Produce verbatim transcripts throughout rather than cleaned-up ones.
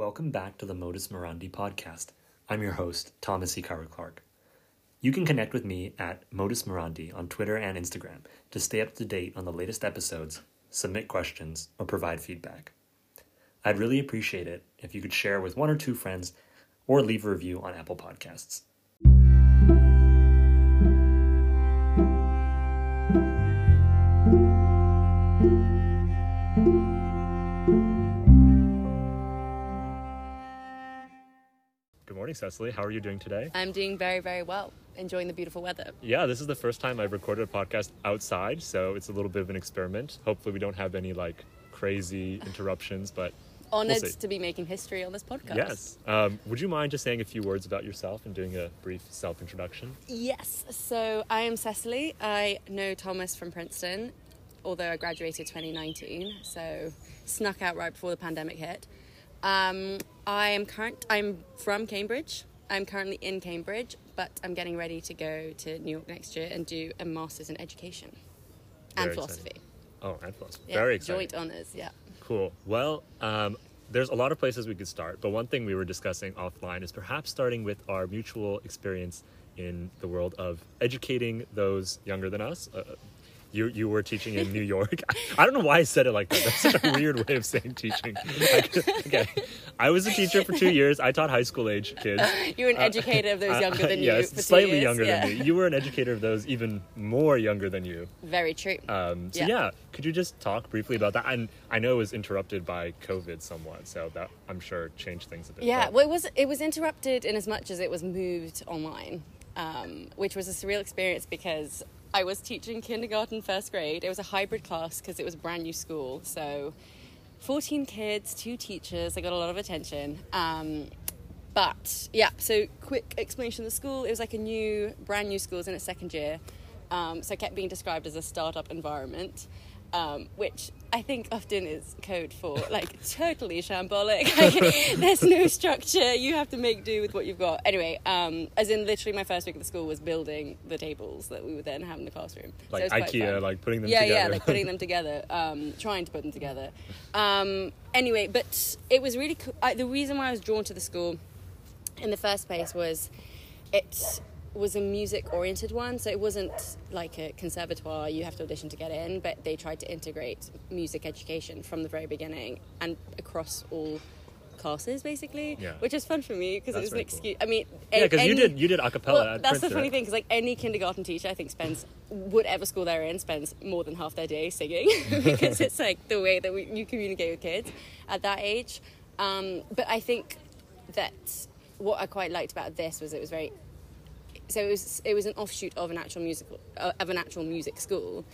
Welcome back to the Modus Mirandi podcast. I'm your host, Thomas Ikara Clark. You can connect with me at Modus Mirandi on Twitter and Instagram to stay up to date on the latest episodes, submit questions, or provide feedback. I'd really appreciate it if you could share with one or two friends or leave a review on Apple Podcasts. Cecily, how are you doing today? I'm doing very, very well. Enjoying the beautiful weather. Yeah, this is the first time I've recorded a podcast outside, so it's a little bit of an experiment. Hopefully we don't have any like crazy interruptions, but honored we'll to be making history on this podcast. Yes. Um, would you mind just saying a few words about yourself and doing a brief self-introduction? Yes. So I am Cecily. I know Thomas from Princeton, although I graduated twenty nineteen, so snuck out right before the pandemic hit. Um, I am current. I'm from Cambridge. I'm currently in Cambridge, but I'm getting ready to go to New York next year and do a master's in education and Very philosophy. Exciting. Oh, and philosophy. Yeah, Very exciting. Joint honors, yeah. Cool. Well, um, there's a lot of places we could start, but one thing we were discussing offline is perhaps starting with our mutual experience in the world of educating those younger than us. Uh, You you were teaching in New York. I don't know why I said it like that. That's such a weird way of saying teaching. Like, okay, I was a teacher for two years. I taught high school age kids. You were an educator uh, of those younger uh, than uh, you. Yes, for slightly two years. younger yeah. than me. You were an educator of those even more younger than you. Very true. Um, so yeah. yeah, could you just talk briefly about that? And I know it was interrupted by COVID somewhat, so that I'm sure changed things a bit. Yeah, but. well, it was it was interrupted in as much as it was moved online, um, which was a surreal experience because I was teaching kindergarten, first grade. It was a hybrid class because it was a brand new school. So fourteen kids, two teachers. I got a lot of attention. Um, but yeah, so quick explanation of the school. It was like a new, brand new school. It was in its second year. Um, so it kept being described as a startup environment, um, which I think often is code for like totally shambolic. Like, there's no structure. You have to make do with what you've got. Anyway, um, as in literally my first week at the school was building the tables that we would then have in the classroom. Like so IKEA, like putting them yeah, together. Yeah, yeah, like putting them together, um, trying to put them together. Um, anyway, but it was really cool. I, the reason why I was drawn to the school in the first place was it was a music-oriented one, so it wasn't like a conservatoire, you have to audition to get in, but they tried to integrate music education from the very beginning and across all classes, basically, yeah. which is fun for me, because it was an excuse. Cool. I mean... Yeah, because you did, you did a cappella well, at That's Princeton. The funny thing, because like any kindergarten teacher, I think, spends, whatever school they're in, spends more than half their day singing, because it's like the way that we, you communicate with kids at that age. Um, but I think that what I quite liked about this was it was very... So it was it was an offshoot of an actual musical uh, of an actual music school,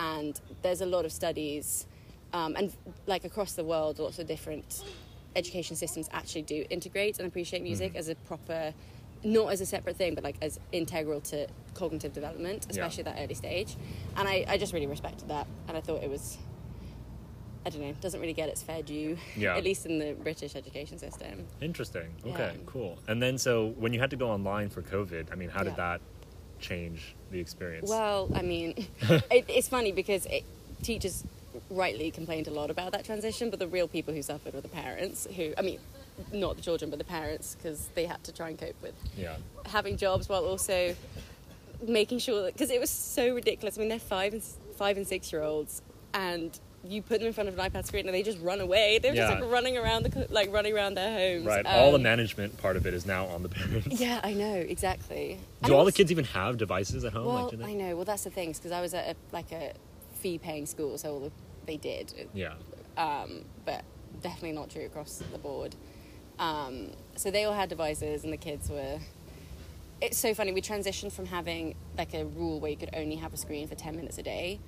and there's a lot of studies, um, and like across the world, lots of different education systems actually do integrate and appreciate music mm. as a proper, not as a separate thing, but like as integral to cognitive development, especially yeah. that early stage. And I, I just really respected that, and I thought it was, I don't know, doesn't really get its fair due, yeah. at least in the British education system. Interesting. Okay, yeah. cool. And then, so when you had to go online for COVID, I mean, how did yeah. that change the experience? Well, I mean, it, it's funny because it, teachers rightly complained a lot about that transition, but the real people who suffered were the parents who, I mean, not the children, but the parents, because they had to try and cope with yeah. having jobs while also making sure that, because it was so ridiculous. I mean, they're five and, five and six-year-olds, and you put them in front of an iPad screen and they just run away. They're yeah. just like running around the like running around their homes. Right. Um, all the management part of it is now on the parents. Yeah, I know exactly. Do and all was, the kids even have devices at home? Well, like, do they? I know. Well, that's the thing, because I was at a, like a fee-paying school, so all the, they did. Yeah. Um, but definitely not true across the board. Um, so they all had devices, and the kids were. It's so funny. We transitioned from having like a rule where you could only have a screen for ten minutes a day.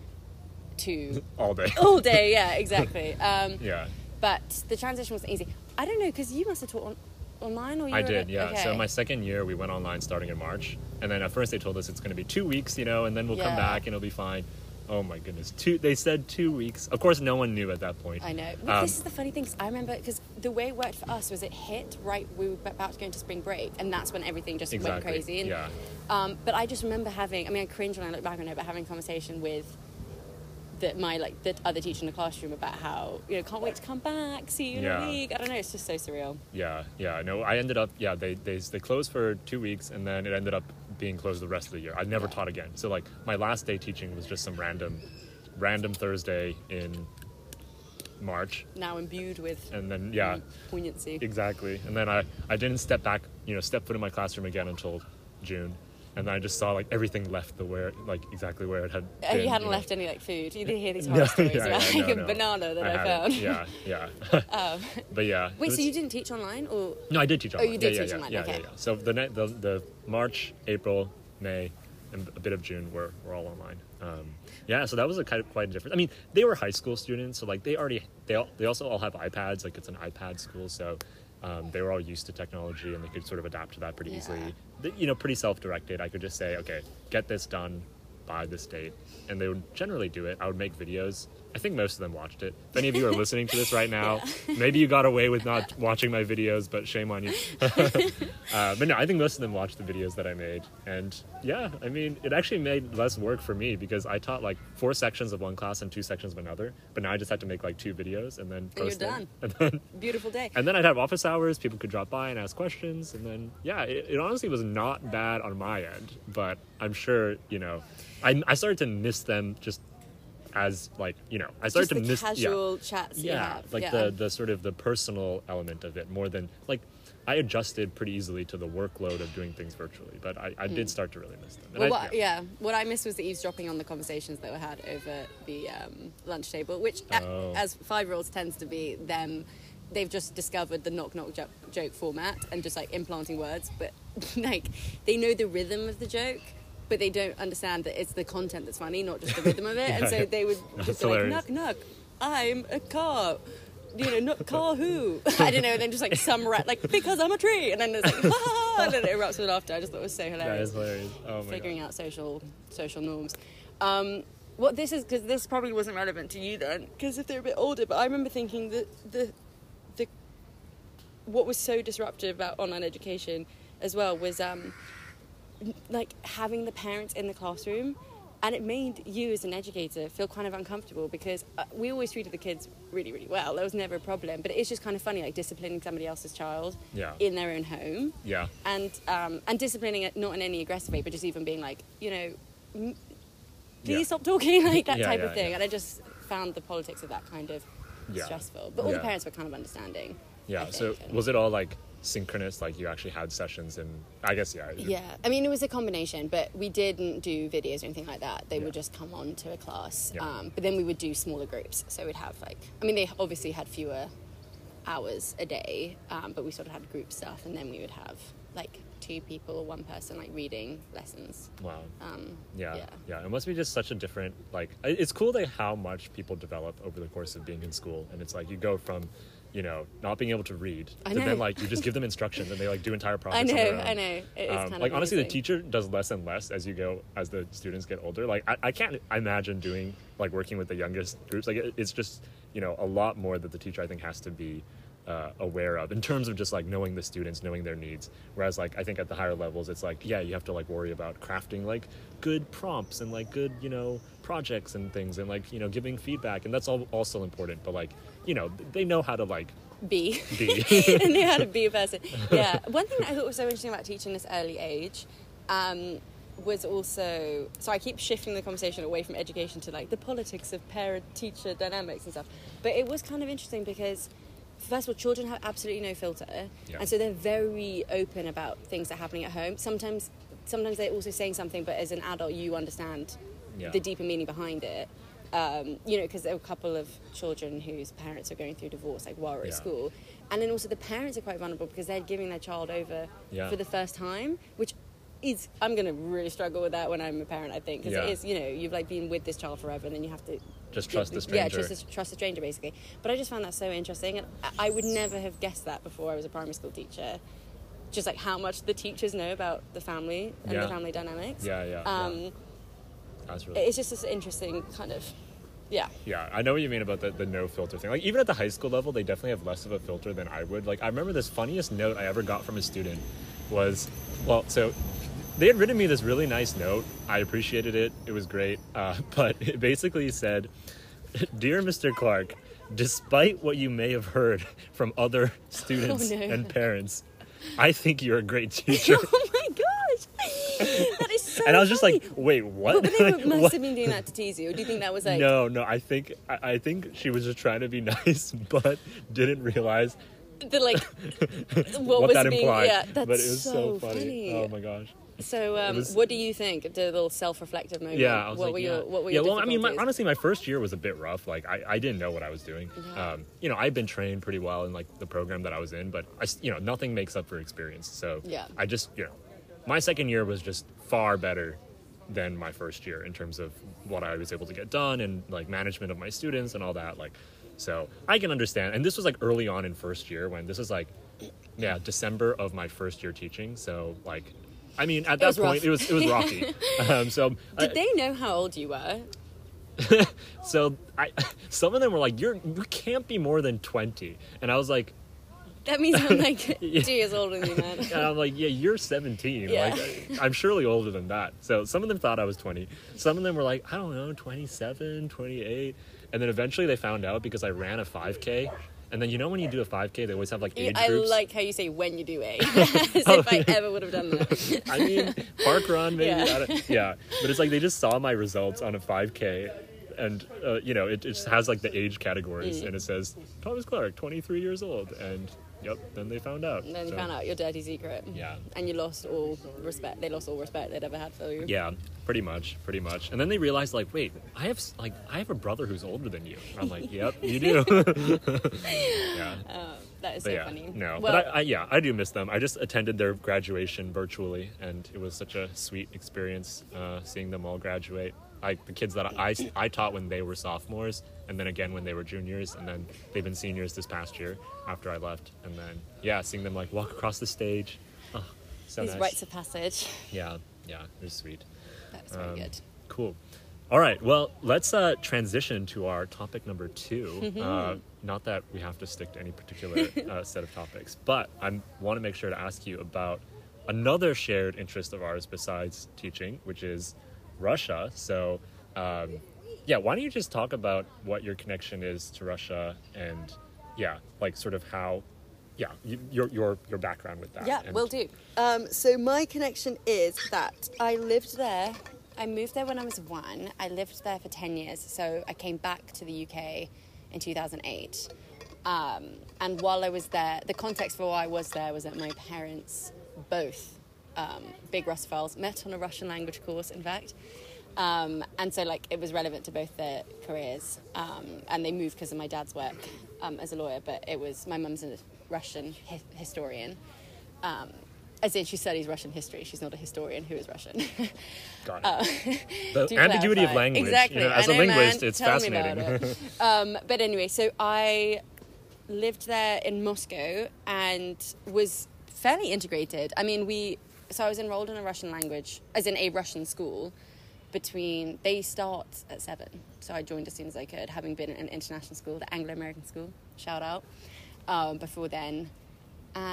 To all day all day yeah exactly um yeah but the transition wasn't easy. I don't know, because you must have taught on, online or you I did a, yeah okay. So my second year we went online starting in March, and then at first they told us it's going to be two weeks, you know, and then we'll yeah. come back and it'll be fine. Oh my goodness, two they said two weeks. Of course no one knew at that point. I know. Well, um, this is the funny thing, cause I remember, because the way it worked for us was it hit right we were about to go into spring break, and that's when everything just exactly, went crazy and, yeah um but I just remember having I mean I cringe when I look back on it, but having a conversation with that my like the other teacher in the classroom about how, you know, can't wait to come back, see you in yeah. a week. I don't know, it's just so surreal. Yeah, yeah. No, I ended up, yeah, they, they, they closed for two weeks and then it ended up being closed the rest of the year. I never yeah. taught again. So like my last day teaching was just some random, random Thursday in March. Now imbued with and then yeah poignancy. Exactly. And then I, I didn't step back, you know, step foot in my classroom again until June. And then I just saw like everything left the where, like exactly where it had. Been, oh, you hadn't you left know. any like food. You didn't hear these horror no, stories yeah, about yeah, like no, a no. banana that I, I found. Yeah, yeah. um, but yeah. Wait, was... so you didn't teach online, or? No, I did teach online. Oh, you did yeah, teach yeah, online. Yeah, okay. yeah, yeah. So the, ne- the the March, April, May, and a bit of June were were all online. Um, yeah, so that was a kind of quite a difference. I mean, they were high school students, so like they already they all, they also all have iPads. Like it's an iPad school, so. Um, they were all used to technology and they could sort of adapt to that pretty yeah. easily. They, you know, pretty self-directed. I could just say, okay, get this done by this date. And they would generally do it. I would make videos. I think most of them watched it. If any of you are listening to this right now, yeah. maybe you got away with not watching my videos, but shame on you. uh, but no, I think most of them watched the videos that I made. And yeah, I mean, it actually made less work for me because I taught like four sections of one class and two sections of another. But now I just had to make like two videos and then post them. And you're done. Beautiful day. And then I'd have office hours. People could drop by and ask questions. And then, yeah, it, it honestly was not bad on my end. But I'm sure, you know, I, I started to miss them just as like, you know, I started to miss the casual chats you have. Yeah, like the the sort of the personal element of it more than like I adjusted pretty easily to the workload of doing things virtually, but I, I mm. did start to really miss them. And well, I, what, yeah. yeah, what I missed was the eavesdropping on the conversations that were had over the um, lunch table, which oh. a, as five-year-olds tends to be them. They've just discovered the knock-knock jo- joke format and just like implanting words, but like they know the rhythm of the joke. But they don't understand that it's the content that's funny, not just the rhythm of it. yeah, and so they would just be hilarious. Like, knock, knock, I'm a car. You know, knock, car who? I don't know. And then just like some rat, like, because I'm a tree. And then it's like, ha ah! And then it erupts with laughter. I just thought it was so hilarious. That is hilarious. Oh my Figuring God. out social social norms. Um, what this is, because this probably wasn't relevant to you then, because if they're a bit older, but I remember thinking that the, the, what was so disruptive about online education as well was... Um, like having the parents in the classroom, and it made you as an educator feel kind of uncomfortable because we always treated the kids really really well. There was never a problem, but it's just kind of funny like disciplining somebody else's child yeah. in their own home yeah and um and disciplining it not in any aggressive way, but just even being like, you know, please yeah. stop talking, like that yeah, type yeah, of thing yeah. And I just found the politics of that kind of yeah. stressful, but all yeah. the parents were kind of understanding. Yeah so and, was it all like synchronous, like you actually had sessions? And I guess yeah yeah I mean, it was a combination, but we didn't do videos or anything like that. They yeah. would just come on to a class yeah. um but then we would do smaller groups, so we'd have like, I mean, they obviously had fewer hours a day, um but we sort of had group stuff, and then we would have like two people or one person like reading lessons. Wow. Um yeah yeah, yeah. It must be just such a different, like, it's cool like how much people develop over the course of being in school. And it's like you go from, you know, not being able to read, and then like you just give them instructions and they like do entire projects. I know, I know. It is um, kind of like amazing. Honestly, the teacher does less and less as you go, as the students get older. Like I, I can't imagine doing like working with the youngest groups. Like it, it's just, you know, a lot more that the teacher I think has to be uh, aware of in terms of just like knowing the students, knowing their needs. Whereas like I think at the higher levels, it's like yeah, you have to like worry about crafting like good prompts and like good, you know, projects and things, and like, you know, giving feedback, and that's all also important. But like, you know, they know how to like be be and they know how to be a person. Yeah one thing that I thought was so interesting about teaching this early age um was also, so I keep shifting the conversation away from education to like the politics of parent teacher dynamics and stuff, but it was kind of interesting because first of all, children have absolutely no filter yeah. and so they're very open about things that are happening at home. Sometimes sometimes they're also saying something, but as an adult you understand Yeah. the deeper meaning behind it, um, you know, because there were a couple of children whose parents are going through divorce, like while we're yeah. at school, and then also the parents are quite vulnerable because they're giving their child over yeah. for the first time, which is, I'm going to really struggle with that when I'm a parent, I think, because yeah. it is, you know, you've like been with this child forever, and then you have to just trust the stranger. Yeah, just trust the stranger basically. But I just found that so interesting, and I would never have guessed that before I was a primary school teacher. Just like how much the teachers know about the family and yeah. the family dynamics. Yeah, yeah. Um, yeah. Really it's just this interesting kind of yeah yeah I know what you mean about the, the no filter thing. Like even at the high school level, they definitely have less of a filter than I would. Like I remember this funniest note I ever got from a student was, well, so they had written me this really nice note. I appreciated it. It was great. Uh, but it basically said, "Dear Mister Clark, despite what you may have heard from other students oh, no. and parents, I think you're a great teacher." Oh my gosh! That is so And I was just funny. like, wait, what? But they like, must what? have been doing that to tease you. Or do you think that was like... No, no, I think, I, I think she was just trying to be nice, but didn't realize... The, like, what, what was that being, implied. Yeah, that's but it was so, so funny. funny. Oh my gosh. So, um, was, what do you think? The little self-reflective moment. Yeah, I was what like, were yeah. your, what were yeah, your well, I mean, my, honestly, my first year was a bit rough. Like, I, I didn't know what I was doing. Yeah. Um, you know, I'd been trained pretty well in, like, the program that I was in, but, I, you know, nothing makes up for experience. So, yeah. I just, you know, my second year was just far better than my first year in terms of what I was able to get done and, like, management of my students and all that. Like, so I can understand. And this was, like, early on in first year when this is, like, yeah, December of my first year teaching. So, like... I mean, at that point, rough. it was it was rocky. Um, so, did I, they know how old you were? so, I, some of them were like, "You're you can't be more than twenty," and I was like, "That means I'm like two yeah. years older than you, man." And I'm like, "Yeah, you're seventeen. Yeah. Like, I, I'm surely older than that." So, some of them thought I was twenty. Some of them were like, "I don't know, twenty-seven, twenty-eight," and then eventually they found out because I ran a five K. And then, you know, when you do a five K, they always have, like, age I groups. I like how you say when you do it. As oh, if I ever would have done that. I mean, park run, maybe. Yeah. I don't, yeah. But it's like they just saw my results on a five K. And, uh, you know, it, it just has, like, the age categories. Mm. And it says, Thomas Clark, twenty-three years old. And, yep, then they found out. And then so. they found out your dirty secret. Yeah. And you lost all respect. They lost all respect they'd ever had for you. Yeah, pretty much. Pretty much. And then they realized, like, wait, I have, like, I have a brother who's older than you. I'm like, yep, you do. yeah. Uh, that is but so yeah, funny. No, well, but I, I, yeah, I do miss them. I just attended their graduation virtually, and it was such a sweet experience uh, seeing them all graduate. Like, the kids that I, I, I taught when they were sophomores, and then again when they were juniors, and then they've been seniors this past year after I left. And then, yeah, seeing them, like, walk across the stage. Oh, so These nice. rites of passage. Yeah, yeah, it was sweet. That was very um, good. Cool. All right, well, let's uh, transition to our topic number two. uh, not that we have to stick to any particular uh, set of topics, but I want to make sure to ask you about another shared interest of ours besides teaching, which is Russia. So um yeah why don't you just talk about what your connection is to Russia and yeah like sort of how yeah you, your your your background with that. Yeah, will do. Um so my connection is that I lived there. I moved there when I was one. I lived there for ten years, so I came back to the U K in two thousand eight. Um and while I was there, the context for why I was there was that my parents both Um, big Russophiles, met on a Russian language course, in fact, um, and so like it was relevant to both their careers, um, and they moved because of my dad's work um, as a lawyer, but it was my mum's a Russian hi- historian um, as in she studies Russian history. She's not a historian who is Russian. Got it. Uh, the ambiguity clarify. of language, exactly. You know, as know, a linguist, man, it's fascinating. It. um, but anyway, so I lived there in Moscow and was fairly integrated. I mean we So I was enrolled in a Russian language, as in a Russian school, between, they start at seven. So I joined as soon as I could, having been at an international school, the Anglo-American School, shout out, um, before then.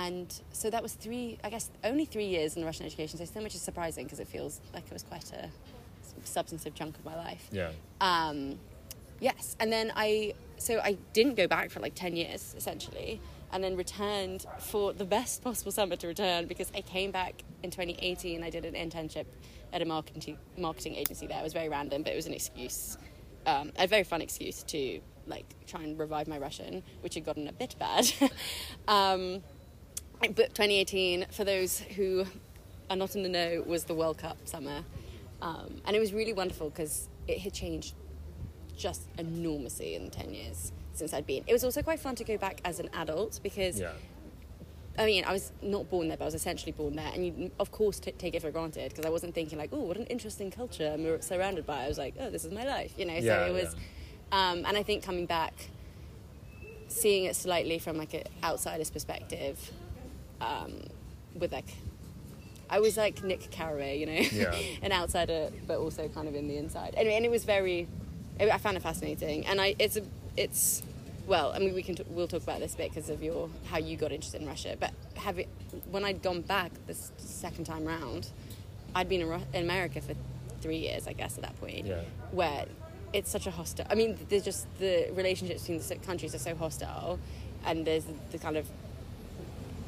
And so that was three, I guess, only three years in Russian education. So so much is surprising because it feels like it was quite a substantive chunk of my life. Yeah. Um, yes. And then I, so I didn't go back for like ten years, essentially. And then returned for the best possible summer to return, because I came back in twenty eighteen. I did an internship at a marketing marketing agency there. It was very random, but it was an excuse, um, a very fun excuse to like try and revive my Russian, which had gotten a bit bad. um, but twenty eighteen, for those who are not in the know, was the World Cup summer, um, and it was really wonderful because it had changed just enormously in ten years. Since I'd been. It was also quite fun to go back as an adult because yeah. I mean I was not born there, but I was essentially born there, and you of course t- take it for granted because I wasn't thinking like, oh, what an interesting culture I'm surrounded by. I was like, oh, this is my life, you know. Yeah, so it was yeah. um and I think coming back, seeing it slightly from like an outsider's perspective, um with like I was like Nick Carraway, you know. Yeah. An outsider but also kind of in the inside anyway, and it was very I found it fascinating. And I it's a It's well. I mean, we can t- we'll talk about this a bit because of your how you got interested in Russia. But have it, when I'd gone back the second time round, I'd been in, Ro- in America for three years, I guess, at that point, yeah. where it's such a hostile... I mean, there's just the relationships between the countries are so hostile, and there's the, the kind of...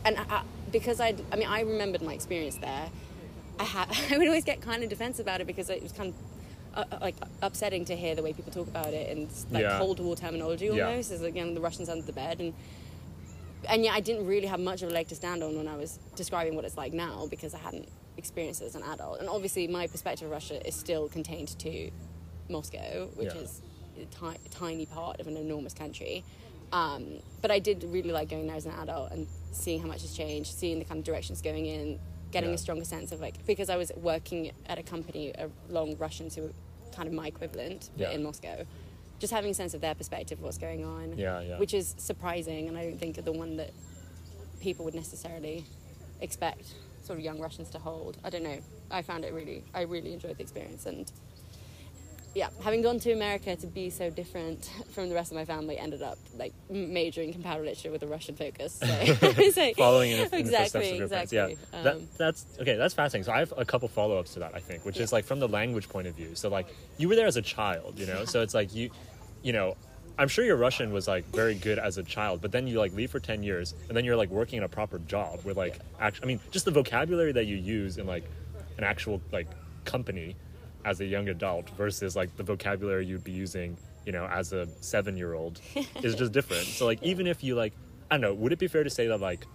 And I, because I'd... I mean, I remembered my experience there. I, had, I would always get kind of defensive about it because it was kind of... Uh, like upsetting to hear the way people talk about it, and like yeah. Cold War terminology almost yeah. is like, you know, the Russians under the bed, and and yet I didn't really have much of a leg to stand on when I was describing what it's like now, because I hadn't experienced it as an adult. And obviously my perspective of Russia is still contained to Moscow, which yeah. is a ti- tiny part of an enormous country, um, but I did really like going there as an adult and seeing how much has changed, seeing the kind of direction it's going in, getting yeah. a stronger sense of, like, because I was working at a company along Russians who were kind of my equivalent yeah. in Moscow, just having a sense of their perspective of what's going on, yeah, yeah. which is surprising, and I don't think the one that people would necessarily expect sort of young Russians to hold. I don't know, I found it really, I really enjoyed the experience, and yeah, having gone to America to be so different from the rest of my family, ended up like majoring in comparative literature with a Russian focus. So, so following in the, exactly, in the footsteps of your exactly. parents. Yeah, um, that, that's okay. That's fascinating. So I have a couple follow-ups to that, I think, which yeah. is like from the language point of view. So like you were there as a child, you know. Yeah. So it's like you, you know, I'm sure your Russian was like very good as a child, but then you like leave for ten years, and then you're like working in a proper job where like yeah. actually, I mean, just the vocabulary that you use in like an actual like company as a young adult versus like the vocabulary you'd be using, you know, as a seven-year-old is just different. So like, even if you like, I don't know, would it be fair to say that like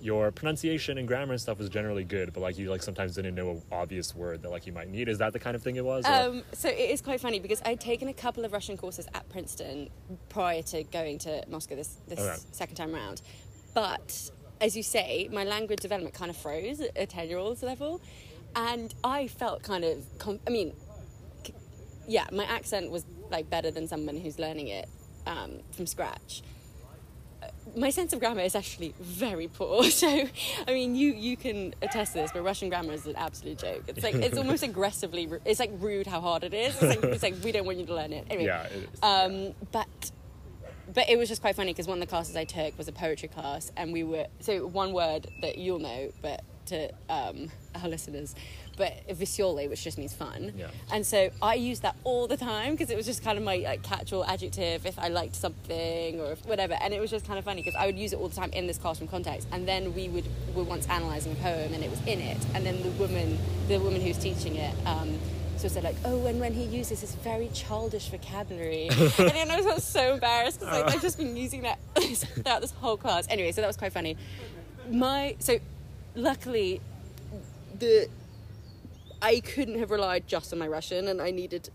your pronunciation and grammar and stuff was generally good, but like you like sometimes didn't know an obvious word that like you might need? Is that the kind of thing it was? Or? Um, so it is quite funny because I'd taken a couple of Russian courses at Princeton prior to going to Moscow this, this okay. second time around. But as you say, my language development kind of froze at a ten-year-old's level. And I felt kind of, I mean, yeah, my accent was like better than someone who's learning it um, from scratch. My sense of grammar is actually very poor. So, I mean, you, you can attest to this, but Russian grammar is an absolute joke. It's like, it's almost aggressively, it's like rude how hard it is. It's like, it's like we don't want you to learn it. Anyway, yeah, it is. Um, but... But it was just quite funny because one of the classes I took was a poetry class, and we were, so one word that you'll know, but to um, our listeners, but visiole, which just means fun. Yeah. And so I used that all the time because it was just kind of my like, catch-all adjective if I liked something or if whatever. And it was just kind of funny because I would use it all the time in this classroom context. And then we would were once analysing a poem, and it was in it. And then the woman, the woman who's teaching it, um, so said like, oh, and when he uses his very childish vocabulary, and then I was so embarrassed because like, I've just been using that throughout this whole class. Anyway, so that was quite funny. My so luckily, the I couldn't have relied just on my Russian, and I needed.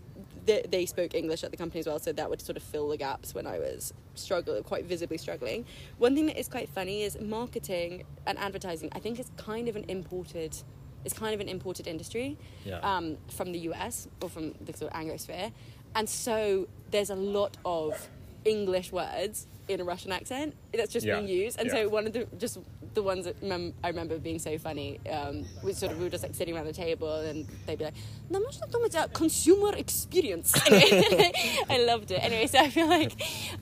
They, they spoke English at the company as well, so that would sort of fill the gaps when I was struggling, quite visibly struggling. One thing that is quite funny is marketing and advertising. I think is kind of an imported. It's kind of an imported industry yeah. um, from the U S or from the sort of Anglo-sphere. And so there's a lot of English words in a Russian accent that's just yeah. being used. And yeah. so one of the just the ones that mem- I remember being so funny um, was sort of we were just like sitting around the table and they'd be like, "No, much about consumer experience." Anyway, I loved it. Anyway, so I feel like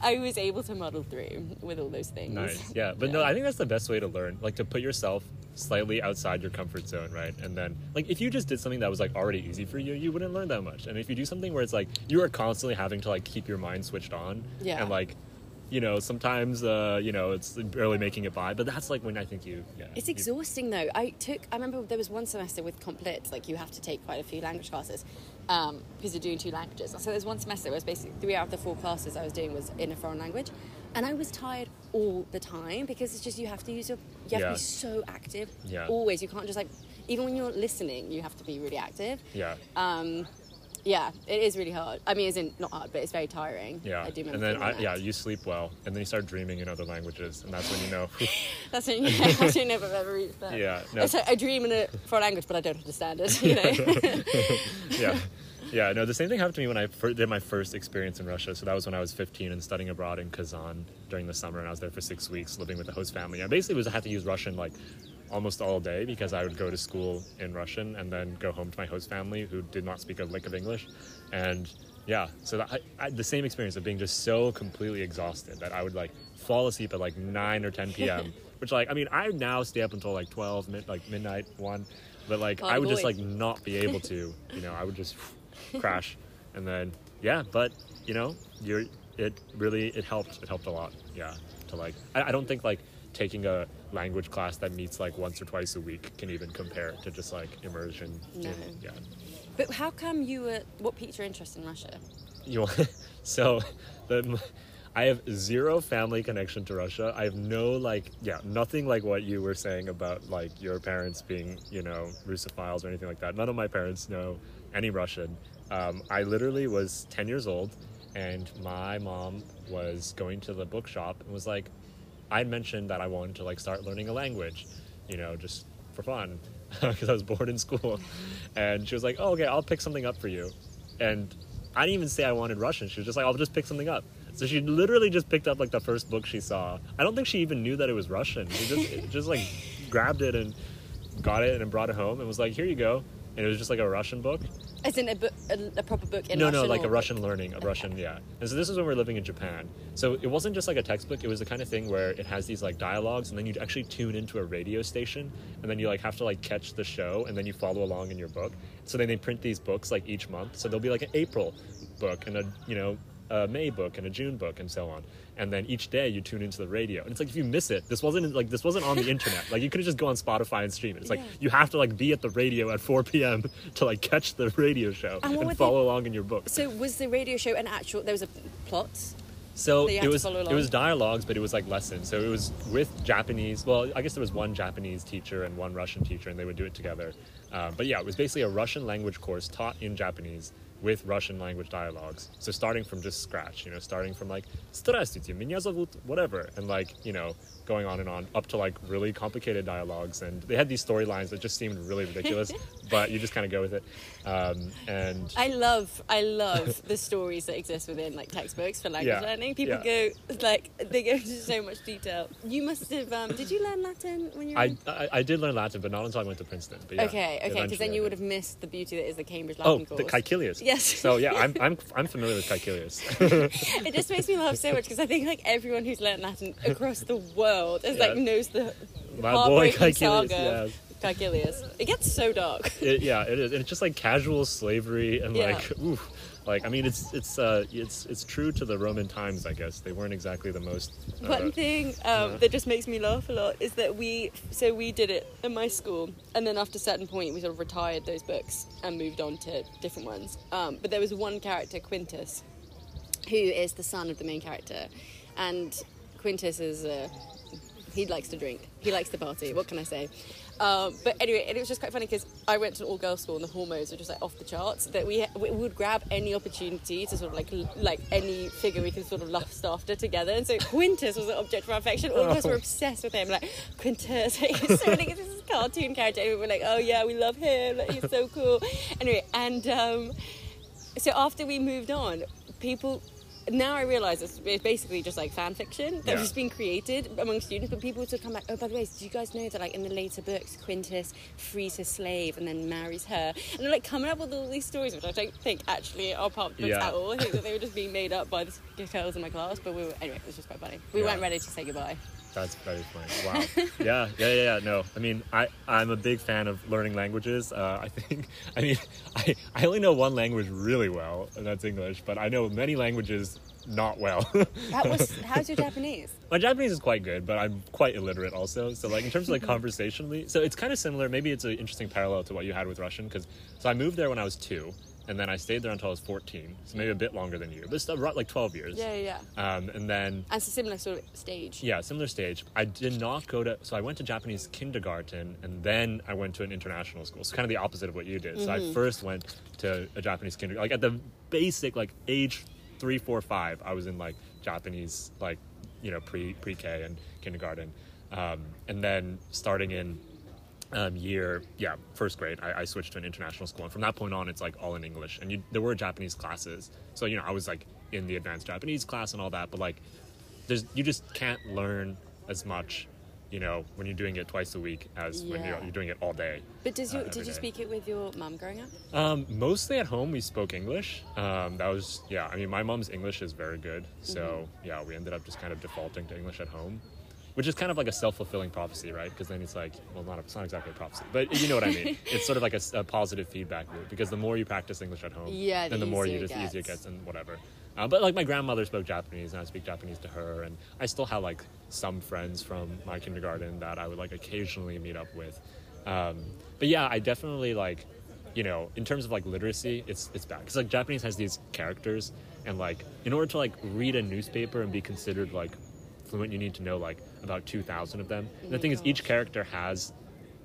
I was able to muddle through with all those things. Nice, yeah. But yeah. no, I think that's the best way to learn, like to put yourself slightly outside your comfort zone, right? And then, like, if you just did something that was like already easy for you, you wouldn't learn that much. And if you do something where it's like you are constantly having to like keep your mind switched on, yeah. and like. You know, sometimes, uh, you know, it's barely making it by, but that's like when I think you... Yeah, it's exhausting, you... though. I took... I remember there was one semester with Complit, like, you have to take quite a few language classes um, because you're doing two languages. So there was one semester where it was basically three out of the four classes I was doing was in a foreign language, and I was tired all the time because it's just you have to use your... You have yeah. to be so active. Yeah. Always. You can't just, like... Even when you're listening, you have to be really active. Yeah. Um... Yeah, it is really hard. I mean, it's not hard, but it's very tiring. Yeah, I do and then I, yeah, you sleep well, and then you start dreaming in other languages, and that's when you know. That's when you know, that's when you never ever reached that. Yeah, no. Like I dream in a foreign language, but I don't understand it. You know. yeah, yeah. No, the same thing happened to me when I first did my first experience in Russia. So that was when I was fifteen and studying abroad in Kazan during the summer, and I was there for six weeks living with the host family. I basically was I had to use Russian like. almost all day because I would go to school in Russian and then go home to my host family who did not speak a lick of English. And yeah, so that I, I, the same experience of being just so completely exhausted that I would like fall asleep at like nine or ten p.m. Which, like, I mean, I now stay up until like twelve, mid- like midnight, one. But like, oh, I would boy. just like not be able to. You know, I would just crash, and then yeah. But you know, you're it really it helped. It helped a lot. Yeah. To like, I, I don't think like taking a language class that meets like once or twice a week can even compare to just like immersion. No. In, yeah. But how come you were? What piqued your interest in Russia? You want, so the. I have zero family connection to Russia. I have no, like, yeah, nothing like what you were saying about, like, your parents being, you know, Russophiles or anything like that. None of my parents know any Russian. Um, I literally was ten years old, and my mom was going to the bookshop and was like, I mentioned that I wanted to, like, start learning a language, you know, just for fun, because I was bored in school. And she was like, oh, okay, I'll pick something up for you. And I didn't even say I wanted Russian. She was just like, I'll just pick something up. So she literally just picked up, like, the first book she saw. I don't think she even knew that it was Russian. She just, it just like, grabbed it and got it and brought it home and was like, here you go. And it was just, like, a Russian book. As in a, bu- a, a proper book in no, Russian? No, no, like a Russian book? learning, a okay. Russian, yeah. And so this is when we were living in Japan. So it wasn't just, like, a textbook. It was the kind of thing where it has these, like, dialogues, and then you'd actually tune into a radio station, and then you, like, have to, like, catch the show, and then you follow along in your book. So then they print these books, like, each month. So there'll be, like, an April book and a, you know... a May book and a June book and so on, and then each day you tune into the radio, and it's like if you miss it, this wasn't like this wasn't on the internet, like you couldn't just go on Spotify and stream it. It's like yeah. you have to like be at the radio at four p.m. to like catch the radio show and, and follow they... along in your book. So was the radio show an actual there was a plot? So it was it was dialogues, but it was like lessons. So it was with Japanese. Well, I guess there was one Japanese teacher and one Russian teacher, and they would do it together. Um, but yeah, it was basically a Russian language course taught in Japanese with Russian language dialogues. So starting from just scratch, you know, starting from like "Здравствуйте, меня зовут," whatever, and like you know, going on and on up to like really complicated dialogues. And they had these storylines that just seemed really ridiculous, but you just kind of go with it. Um, and I love, I love the stories that exist within like textbooks for language yeah. learning. People yeah. go like they go into so much detail. You must have. Um, did you learn Latin when you? Were I, in... I I did learn Latin, but not until I went to Princeton. But yeah, okay, okay, because then you would have missed the beauty that is the Cambridge Latin oh, course. Oh, the Caecilius. Yes. So yeah, I'm I'm I'm familiar with Caecilius. It just makes me laugh so much because I think like everyone who's learnt Latin across the world. world is yeah. like knows the my boy Caecilius, saga yeah. Caecilius. It gets so dark. It, yeah, it is. And it's just like casual slavery and yeah. like oof. Like I mean it's it's uh it's it's true to the Roman times, I guess. They weren't exactly the most uh, one thing um yeah. that just makes me laugh a lot is that we so we did it in my school, and then after a certain point we sort of retired those books and moved on to different ones. Um but there was one character, Quintus, who is the son of the main character, and Quintus is a uh, he likes to drink. He likes to party. What can I say? Um, but anyway, and it was just quite funny because I went to an all-girls school and the hormones were just like off the charts. That we, we would grab any opportunity to sort of like like any figure we could sort of lust after together. And so Quintus was an object of our affection. All of us were obsessed with him. Like Quintus, like, he's so ridiculous. This is a cartoon character. And we were like, oh yeah, we love him. Like, he's so cool. Anyway, and um, so after we moved on, people. Now I realise it's basically just like fan fiction that's yeah. just been created among students, but people would come back, oh by the way, did you guys know that like in the later books Quintus frees his slave and then marries her, and they're like coming up with all these stories which I don't think actually are part of books yeah. at all. I think that they were just being made up by the girls in my class, but we were anyway it was just quite funny. We yeah. weren't ready to say goodbye. That's very funny. Wow. yeah, yeah, yeah, yeah. No, I mean, I, I'm a big fan of learning languages. Uh, I think, I mean, I, I only know one language really well, and that's English, but I know many languages not well. That was, how's your Japanese? My Japanese is quite good, but I'm quite illiterate also. So, like, in terms of, like, conversationally, so it's kind of similar. Maybe it's an interesting parallel to what you had with Russian, because, so I moved there when I was two. And then I stayed there until I was fourteen, so maybe a bit longer than you, but still like twelve years. Yeah, yeah. Um, and then... That's a similar sort of stage. Yeah, similar stage. I did not go to... So I went to Japanese kindergarten, and then I went to an international school. So kind of the opposite of what you did. Mm-hmm. So I first went to a Japanese kindergarten. Like, at the basic, like, age three, four, five, I was in, like, Japanese, like, you know, pre, pre-K and kindergarten. Um, and then starting in... Um, year, yeah, first grade, I, I switched to an international school, and from that point on, it's like all in English. And you, there were Japanese classes, so you know I was like in the advanced Japanese class and all that. But like, there's you just can't learn as much, you know, when you're doing it twice a week as yeah. when you're, you're doing it all day. But does you, uh, did you did you speak it with your mum growing up? Um, mostly at home, we spoke English. Um, that was yeah. I mean, my mum's English is very good, so mm-hmm. yeah, we ended up just kind of defaulting to English at home. which is kind of like a self-fulfilling prophecy, right? Because then it's like, well, not a, it's not exactly a prophecy, but you know what I mean. It's sort of like a, a positive feedback loop, because the more you practice English at home, yeah, then the, the more you just gets. easier it gets and whatever. Uh, but like my grandmother spoke Japanese, and I speak Japanese to her, and I still have like some friends from my kindergarten that I would like occasionally meet up with. Um, but yeah, I definitely like, you know, in terms of like literacy, it's it's bad, because like Japanese has these characters, and like in order to like read a newspaper and be considered like fluent, you need to know like about two thousand of them. And the thing is, each character has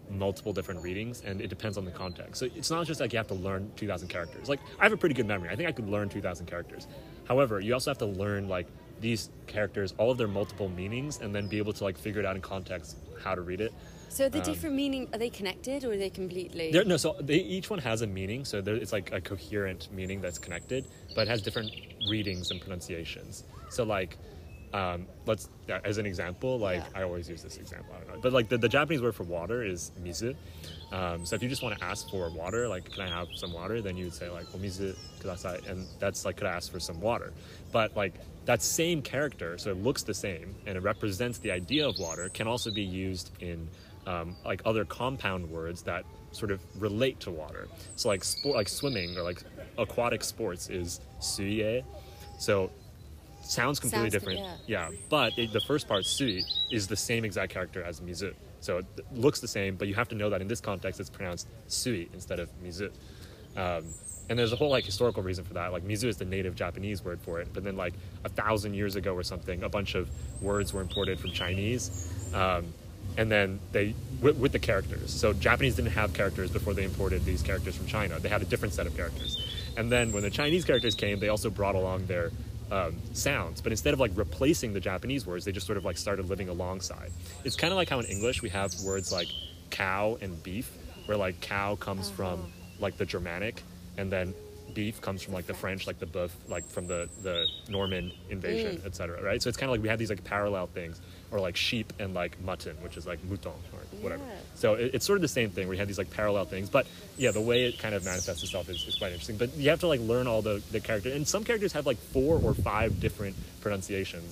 multiple different readings, and it depends on the context. So it's not just like you have to learn two thousand characters. Like, I have a pretty good memory. I think I could learn two thousand characters. However, you also have to learn like these characters, all of their multiple meanings, and then be able to like figure it out in context how to read it. So the um, different meaning, are they connected, or are they completely? No, so they, each one has a meaning. So there, it's like a coherent meaning that's connected, but it has different readings and pronunciations. So like, um, let's as an example, like yeah. I always use this example, I don't know, but like the, the Japanese word for water is mizu. Um, so if you just want to ask for water, like, can I have some water? Then you would say like, oh, mizu kudasai, and that's like, could I ask for some water? But like that same character, so it looks the same and it represents the idea of water, can also be used in um, like other compound words that sort of relate to water. So like sport, like swimming or like aquatic sports is suie. So sounds completely sounds, different, yeah. yeah but it, the first part, sui, is the same exact character as mizu. So it looks the same, but you have to know that in this context it's pronounced sui instead of mizu. Um, and there's a whole like historical reason for that. Like mizu is the native Japanese word for it, but then like a thousand years ago or something, a bunch of words were imported from Chinese, um, and then they with, with the characters. So Japanese didn't have characters before they imported these characters from China. They had a different set of characters, and then when the Chinese characters came, they also brought along their Um, sounds, but instead of like replacing the Japanese words, they just sort of like started living alongside. It's kind of like how in English we have words like cow and beef, where like cow comes uh-huh. from like the Germanic, and then beef comes from like the French, like the boeuf, like from the the Norman invasion, mm. etc., right? So it's kind of like we have these like parallel things, or like sheep and like mutton, which is like mouton or whatever. yeah. So it, it's sort of the same thing where you have these like parallel things, but yeah, the way it kind of manifests itself is, is quite interesting. But you have to like learn all the the characters, and some characters have like four or five different pronunciations,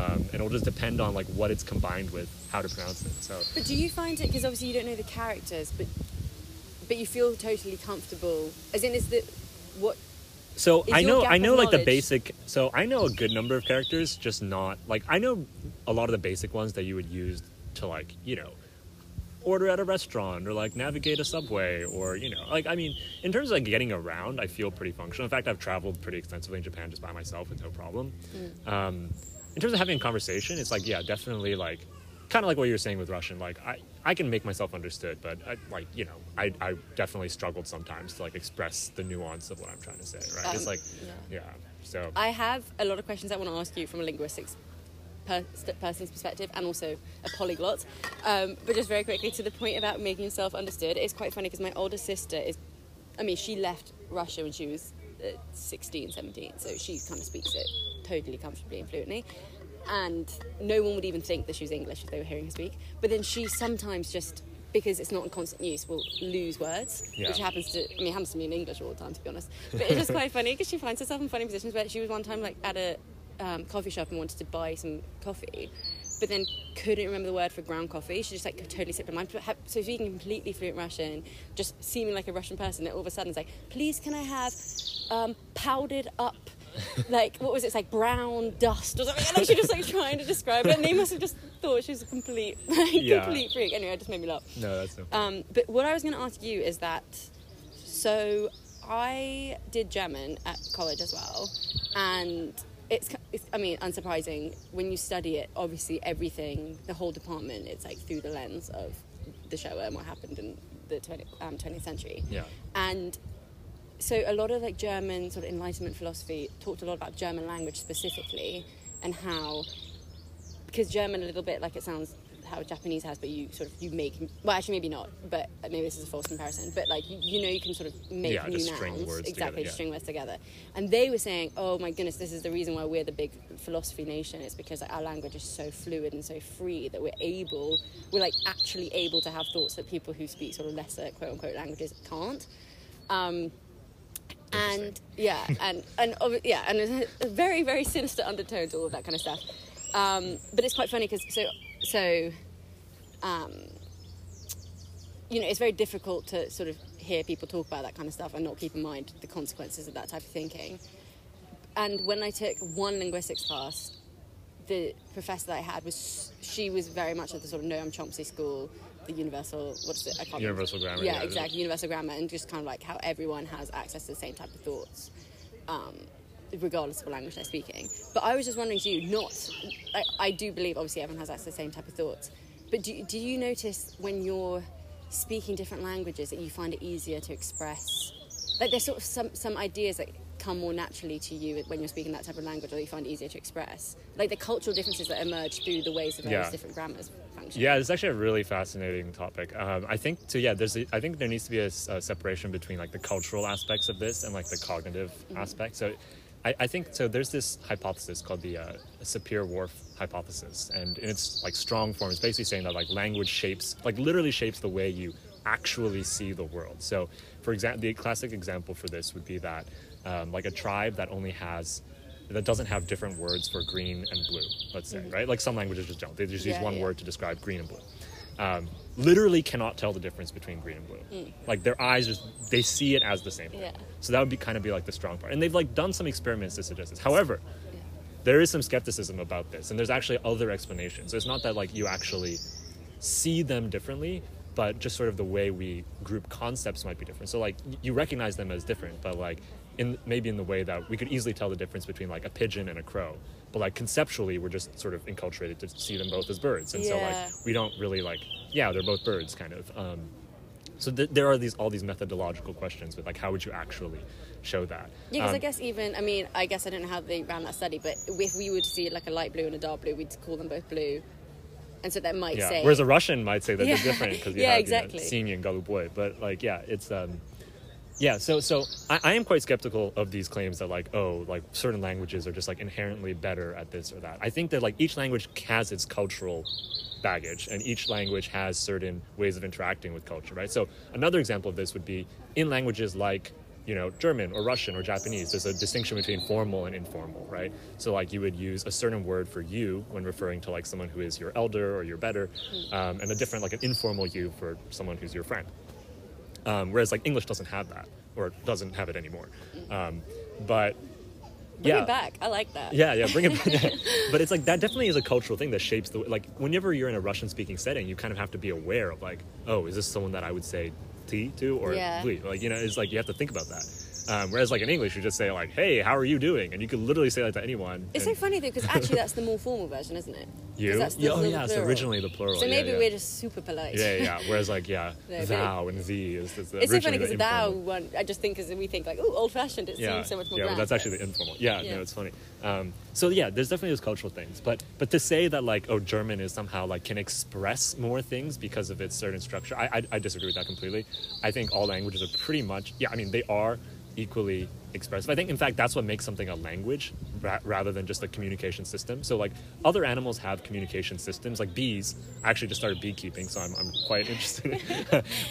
um and it'll just depend on like what it's combined with, how to pronounce it. So but do you find it, because obviously you don't know the characters, but but you feel totally comfortable, as in is the What so I know I know like the basic, so I know a good number of characters, just not like I know a lot of the basic ones that you would use to like, you know, order at a restaurant or like navigate a subway, or you know, like I mean in terms of like getting around, I feel pretty functional. In fact, I've traveled pretty extensively in Japan just by myself with no problem. mm. Um in terms of having a conversation, it's like yeah definitely like kind of like what you were saying with Russian, like I I can make myself understood, but I, like you know, I I definitely struggled sometimes to like express the nuance of what I'm trying to say. Right? Um, it's like, yeah. yeah. So I have a lot of questions I want to ask you from a linguistics per- person's perspective, and also a polyglot. Um, but just very quickly to the point about making yourself understood, it's quite funny because my older sister is, I mean, she left Russia when she was uh, sixteen, seventeen, so she kind of speaks it totally comfortably and fluently. And no one would even think that she was English if they were hearing her speak. But then she sometimes just, because it's not in constant use, will lose words, yeah. which happens to, I mean, it happens to me in English all the time, to be honest. But it's just quite funny because she finds herself in funny positions where she was one time like at a um, coffee shop and wanted to buy some coffee, but then couldn't remember the word for ground coffee. She just like totally slipped her mind. So speaking completely fluent Russian, just seeming like a Russian person, that all of a sudden is like, please can I have um, powdered up, like what was it, it's like brown dust or something, and like she just like trying to describe it, and they must have just thought she was a complete like, yeah. complete freak. Anyway, it just made me laugh. No, that's no problem. Um, but what I was going to ask you is that, so I did German at college as well, and it's, it's I mean unsurprising when you study it, obviously everything, the whole department, it's like through the lens of the Shoah and what happened in the twentieth, um, twentieth century. Yeah. And so a lot of like German sort of Enlightenment philosophy talked a lot about German language specifically, and how, because German a little bit like it sounds how Japanese has, but you sort of you make, well actually maybe not, but maybe this is a false comparison, but like you, you know you can sort of make yeah, new nouns, string words exactly together, yeah. string words together. And they were saying, oh my goodness, this is the reason why we're the big philosophy nation, is because like, our language is so fluid and so free that we're able, we're like actually able to have thoughts that people who speak sort of lesser quote unquote languages can't. Um, and yeah and and yeah and there's a very very sinister undertone to all of that kind of stuff, um but it's quite funny because so so um, you know, it's very difficult to sort of hear people talk about that kind of stuff and not keep in mind the consequences of that type of thinking. And when I took one linguistics class, the professor that I had was, she was very much at the sort of Noam Chomsky school, the universal, what's it? I can't universal remember. Grammar. Yeah, yeah exactly, universal grammar, and just kind of like how everyone has access to the same type of thoughts, um, regardless of what language they're speaking. But I was just wondering to you, not, I, I do believe obviously everyone has access to the same type of thoughts, but do, do you notice when you're speaking different languages that you find it easier to express? Like there's sort of some, some ideas that come more naturally to you when you're speaking that type of language, or you find it easier to express, like the cultural differences that emerge through the ways that various yeah. different grammars function. Yeah, it's actually a really fascinating topic. Um, I think too. Yeah, there's. A, I think there needs to be a, a separation between like the cultural aspects of this and like the cognitive mm-hmm. aspect. So, I, I think so. There's this hypothesis called the uh, Sapir-Whorf hypothesis, and in its like strong form, it's basically saying that like language shapes, like literally shapes the way you actually see the world. So, for example, the classic example for this would be that. Um, like a tribe that only has, that doesn't have different words for green and blue, let's say, mm-hmm. right? Like some languages just don't. They just yeah, use one yeah. word to describe green and blue. Um, literally cannot tell the difference between green and blue. Mm. Like their eyes just, they see it as the same thing. Yeah. So that would be kind of be like the strong part. And they've like done some experiments to suggest this. However, yeah. there is some skepticism about this, and there's actually other explanations. So it's not that like you actually see them differently, but just sort of the way we group concepts might be different. So like you recognize them as different, but like, in maybe in the way that we could easily tell the difference between like a pigeon and a crow, but like conceptually we're just sort of enculturated to see them both as birds, and yeah. so like we don't really like yeah they're both birds kind of. Um, so th- there are these all these methodological questions with like how would you actually show that? Yeah, because um, I guess even I mean I guess I don't know how they ran that study, but if we were to see like a light blue and a dark blue, we'd call them both blue, and so that might yeah. say. Whereas a Russian might say that yeah. they're different because you yeah, have exactly. you know, Sini and Goluboy, but like yeah it's. Um, Yeah, so so I, I am quite skeptical of these claims that like, oh, like certain languages are just like inherently better at this or that. I think that like each language has its cultural baggage, and each language has certain ways of interacting with culture, right? So another example of this would be in languages like, you know, German or Russian or Japanese, there's a distinction between formal and informal, right? So like you would use a certain word for you when referring to like someone who is your elder or your better, um, and a different like an informal you for someone who's your friend. Um, whereas like English doesn't have that, or doesn't have it anymore. Um, but bring yeah. it back. I like that. Yeah, yeah, bring it back. But it's like that definitely is a cultural thing that shapes the like whenever you're in a Russian-speaking setting, you kind of have to be aware of like, oh, is this someone that I would say "ti" to or yeah. "li"? Like you know, it's like you have to think about that. Um, whereas like in English, you just say like, hey, how are you doing? And you could literally say that to anyone. It's and... so funny though, because actually that's the more formal version, isn't it? You? That's the, oh yeah, it's originally the plural. So maybe yeah, yeah. we're just super polite. Yeah, yeah, whereas like, yeah, no, thou really... and thee is, is the it's originally the It's so funny because thou one, I just think because we think like, oh, old-fashioned, it yeah. seems so much more Yeah, grand, well, that's but... actually the informal. Yeah, yeah, no, it's funny. Um, so yeah, there's definitely those cultural things. But but to say that like, oh, German is somehow like can express more things because of its certain structure, I, I, I disagree with that completely. I think all languages are pretty much, yeah, I mean, they are... equally expressive. I think, in fact, that's what makes something a language ra- rather than just a communication system. So, like, other animals have communication systems. Like, bees. I actually just started beekeeping, so I'm, I'm quite interested.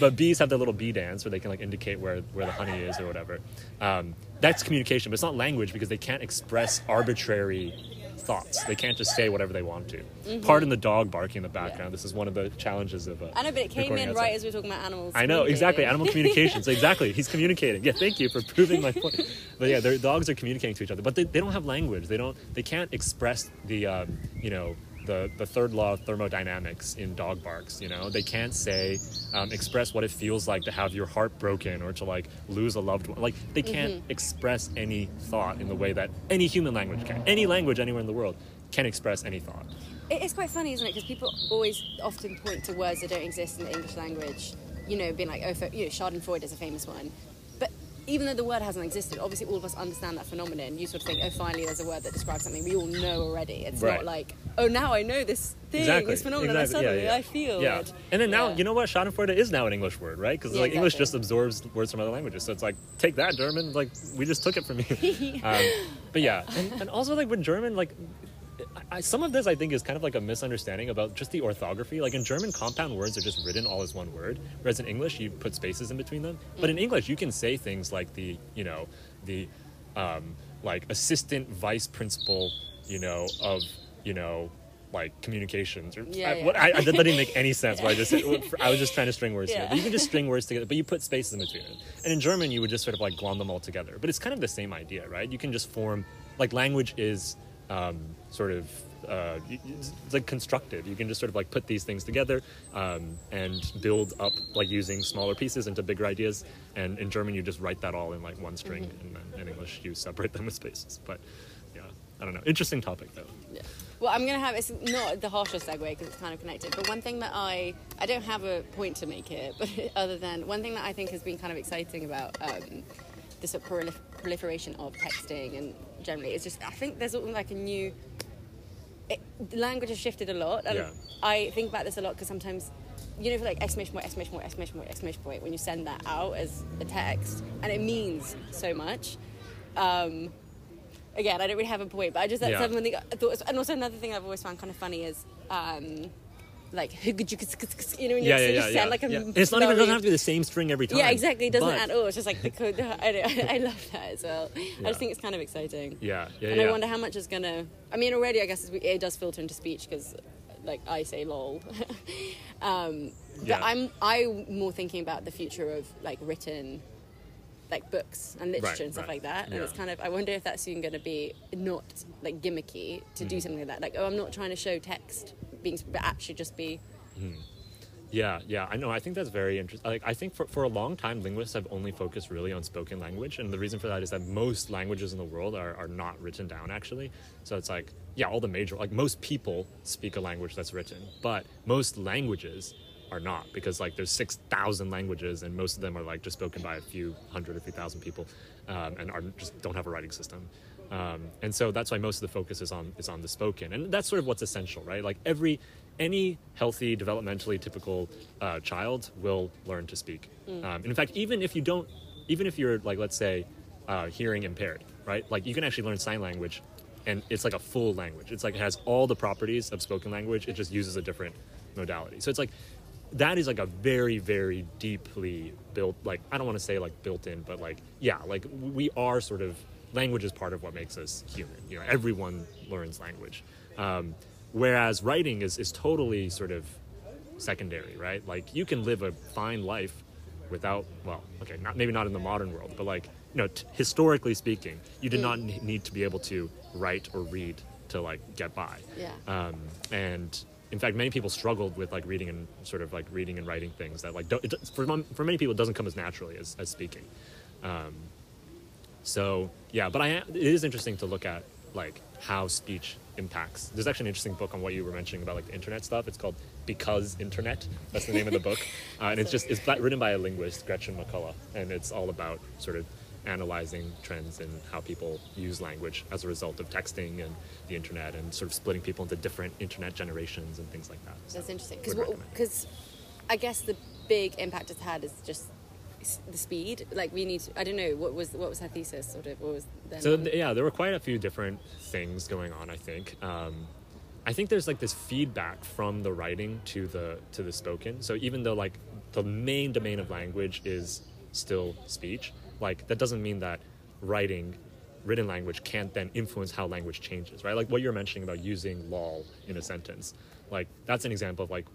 But bees have their little bee dance where they can, like, indicate where, where the honey is or whatever. Um, that's communication, but it's not language because they can't express arbitrary thoughts. They can't just say whatever they want to. Mm-hmm. Pardon the dog barking in the background. Yeah. This is one of the challenges of. Uh, I know, but it came in outside. Right as we were talking about animals. I know exactly animal communications. Exactly, he's communicating. Yeah, thank you for proving my point. But yeah, their dogs are communicating to each other, but they, they don't have language. They don't. They can't express the um, you know the the third law of thermodynamics in dog barks. You know, they can't say um, express what it feels like to have your heart broken or to like lose a loved one. Like they can't mm-hmm. express any thought in the way that any human language can. Any language anywhere in the world can express any thought. It's quite funny, isn't it? Because people always often point to words that don't exist in the English language. You know, being like, oh, for, you know, Schadenfreude is a famous one. But even though the word hasn't existed, obviously all of us understand that phenomenon. You sort of think, oh, finally there's a word that describes something we all know already. It's right. not like, oh, now I know this thing, exactly. this phenomenon, exactly. and suddenly yeah, yeah. I feel yeah. it. And then now, yeah. you know what? Schadenfreude is now an English word, right? Because yeah, like exactly. English just absorbs words from other languages. So it's like, take that, German. Like, we just took it from you. um, but yeah. And, and also, like, with German, like... I, some of this I think is kind of like a misunderstanding about just the orthography. Like in German, compound words are just written all as one word, whereas in English you put spaces in between them. But in English you can say things like the, you know, the um, like assistant vice principal, you know, of, you know, like communications. Or, yeah, I, yeah. What, I, that didn't make any sense. yeah. What I just said. I was just trying to string words yeah. here. But you can just string words together, but you put spaces in between them. And in German, you would just sort of like glom them all together. But it's kind of the same idea, right? You can just form, like language is um, sort of uh, it's like constructive. You can just sort of like put these things together um, and build up like using smaller pieces into bigger ideas. And in German, you just write that all in like one string, mm-hmm. and then in English, you separate them with spaces. But yeah, I don't know. Interesting topic though. Yeah. Well, I'm going to have, it's not the harshest segue because it's kind of connected, but one thing that I, I don't have a point to make here, but other than one thing that I think has been kind of exciting about um, the sort of prolif- proliferation of texting and generally, it's just, I think there's like a new, it, the language has shifted a lot. And yeah. I think about this a lot because sometimes, you know, for like exclamation point, exclamation point, exclamation point, exclamation point, when you send that out as a text and it means so much. Um... Again, I don't really have a point, but I just that's yeah. something I thought. And also another thing I've always found kind of funny is, um, like, you know, when you yeah, yeah, just yeah, sound yeah. like a. Yeah. And it's not even, it doesn't have to be the same string every time. Yeah, exactly. It doesn't but... at all. It's just like the code. I, don't, I love that as well. Yeah. I just think it's kind of exciting. Yeah, yeah. And yeah. I wonder how much is gonna. I mean, already I guess it does filter into speech because, like, I say lol. um, but yeah. I'm I'm more thinking about the future of like written. Like books and literature right, and stuff right. like that, and yeah. it's kind of. I wonder if that's soon going to be not like gimmicky to mm-hmm. do something like that. Like, oh, I'm not trying to show text being, but actually just be. Mm. Yeah, yeah, I know. I think that's very interesting. Like, I think for for a long time, linguists have only focused really on spoken language, and the reason for that is that most languages in the world are are not written down actually. So it's like, yeah, all the major like most people speak a language that's written, but most languages. Are not, because like there's six thousand languages and most of them are like just spoken by a few hundred or a few thousand people um, and are just don't have a writing system um, and so that's why most of the focus is on is on the spoken, and that's sort of what's essential, right? Like every any healthy developmentally typical uh, child will learn to speak mm. um, and in fact even if you don't even if you're like let's say uh, hearing impaired, right? Like you can actually learn sign language and it's like a full language. It's like it has all the properties of spoken language, it just uses a different modality. So it's like that is like a very, very deeply built, like, I don't want to say like built in, but like, yeah, like we are sort of, language is part of what makes us human. You know, everyone learns language. Um, whereas writing is, is totally sort of secondary, right? Like you can live a fine life without, well, okay, not maybe not in the modern world, but like, you know, t- historically speaking, you did not need to be able to write or read to like get by. Yeah. Um, and... In fact, many people struggled with like reading and sort of like reading and writing things that like don't, it, for for many people it doesn't come as naturally as, as speaking. Um, so yeah, but I it is interesting to look at like how speech impacts. There's actually an interesting book on what you were mentioning about like the internet stuff. It's called Because Internet. That's the name of the book, uh, and it's just it's written by a linguist, Gretchen McCulloch, and it's all about sort of analyzing trends in how people use language as a result of texting and the internet and sort of splitting people into different internet generations and things like that. So that's interesting because I guess the big impact it's had is just the speed. Like we need to, I don't know what was what was her thesis sort of what was then so th- yeah there were quite a few different things going on. I think um I think there's like this feedback from the writing to the to the spoken, so even though like the main domain of language is still speech, like that doesn't mean that writing written language can't then influence how language changes, right? Like what you're mentioning about using lol in a sentence, like that's an example of like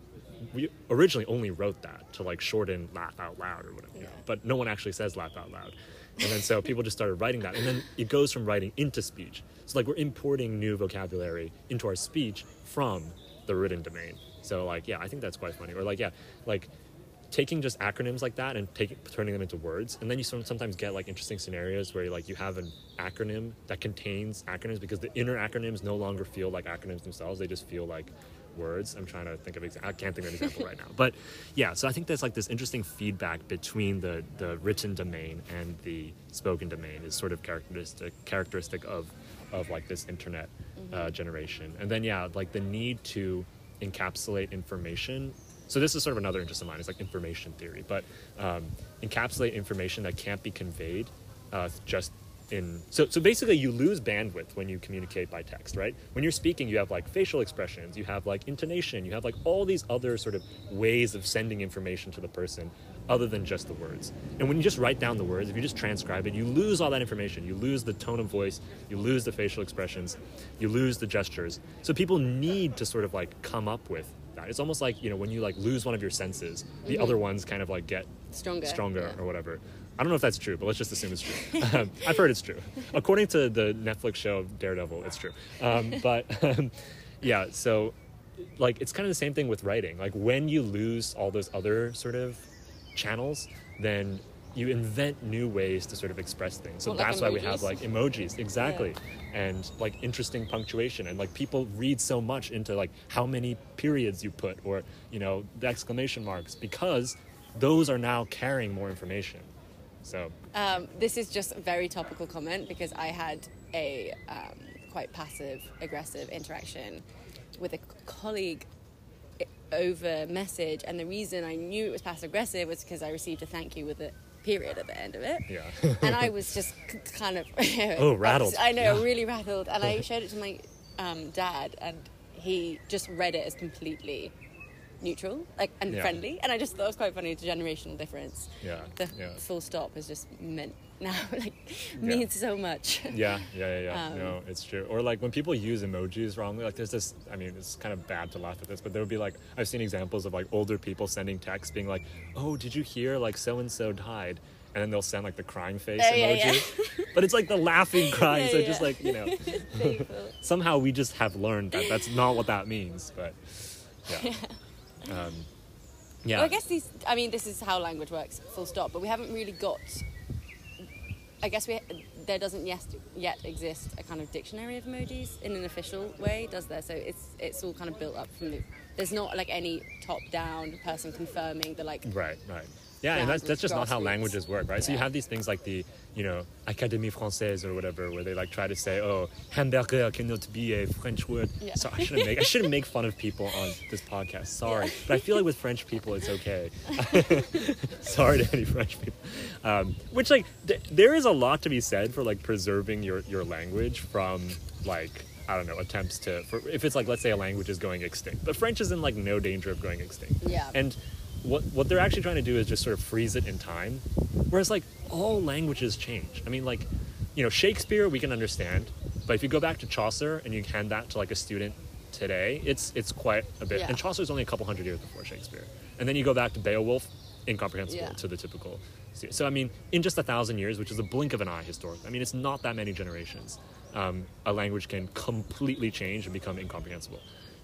we originally only wrote that to like shorten laugh out loud or whatever, yeah. you know, but no one actually says laugh out loud, and then so people just started writing that, and then it goes from writing into speech. So like we're importing new vocabulary into our speech from the written domain. So like yeah I think that's quite funny. Or like yeah like taking just acronyms like that and taking turning them into words, and then you sometimes get like interesting scenarios where like you have an acronym that contains acronyms because the inner acronyms no longer feel like acronyms themselves, they just feel like words. I'm trying to think of exa- I can't think of an example right now, but yeah, so I think there's like this interesting feedback between the the written domain and the spoken domain is sort of characteristic characteristic of of like this internet uh, generation. And then yeah, like the need to encapsulate information. So this is sort of another interest of mine. It's like information theory, but um, encapsulate information that can't be conveyed uh, just in so so basically you lose bandwidth when you communicate by text, right? When you're speaking, you have like facial expressions, you have like intonation, you have like all these other sort of ways of sending information to the person other than just the words. And when you just write down the words, if you just transcribe it, you lose all that information. You lose the tone of voice, you lose the facial expressions, you lose the gestures. So people need to sort of like come up with that. It's almost like, you know, when you like lose one of your senses, the mm-hmm. other ones kind of like get stronger, stronger yeah. or whatever. I don't know if that's true, but let's just assume it's true. um, I've heard it's true. According to the Netflix show Daredevil, it's true. Um, but um, yeah, so like it's kind of the same thing with writing. Like when you lose all those other sort of channels, then you invent new ways to sort of express things. So well, that's like why we have like emojis, exactly, yeah. and like interesting punctuation, and like people read so much into like how many periods you put, or you know, the exclamation marks, because those are now carrying more information. So um, this is just a very topical comment, because I had a um, quite passive aggressive interaction with a colleague over message, and the reason I knew it was passive aggressive was because I received a thank you with a period at the end of it. Yeah. And I was just kind of oh rattled. I know, yeah. really rattled. And I showed it to my um, dad, and he just read it as completely neutral, like, and yeah. friendly. And I just thought it was quite funny. It's a generational difference. Yeah. The yeah. full stop is just meant now, like, yeah. means so much. Yeah, yeah, yeah. yeah. Um, no, it's true. Or like when people use emojis wrongly, like there's this. I mean, it's kind of bad to laugh at this, but there would be like I've seen examples of like older people sending texts being like, "Oh, did you hear? Like so and so died." And then they'll send like the crying face oh, emoji. Yeah, yeah. But it's like the laughing crying, yeah, so yeah. just like, you know. Somehow we just have learned that that's not what that means, but yeah. yeah. Um, yeah. Well, I guess these, I mean, this is how language works, full stop, but we haven't really got, I guess we there doesn't yes, yet exist a kind of dictionary of emojis in an official way, does there? So it's it's all kind of built up from the, there's not like any top-down person confirming the like... Right, right. Yeah, and that's, that's just not how languages work, right? Yeah. So you have these things like the, you know, Académie Française or whatever, where they like try to say, oh, hamburger cannot be a French word. Yeah. So I shouldn't make I shouldn't make fun of people on this podcast. Sorry, yeah. But I feel like with French people, it's okay. Sorry to any French people. Um, which like th- there is a lot to be said for like preserving your your language from like. I don't know, attempts to, for, if it's like, let's say a language is going extinct, but French is in like no danger of going extinct. Yeah. And what what they're actually trying to do is just sort of freeze it in time. Whereas like all languages change. I mean, like, you know, Shakespeare, we can understand, but if you go back to Chaucer and you hand that to like a student today, it's, it's quite a bit. Yeah. And Chaucer's only a couple hundred years before Shakespeare. And then you go back to Beowulf, incomprehensible yeah. to the typical student. So, I mean, in just a thousand years, which is a blink of an eye historically, I mean, it's not that many generations. Um, a language can completely change and become incomprehensible.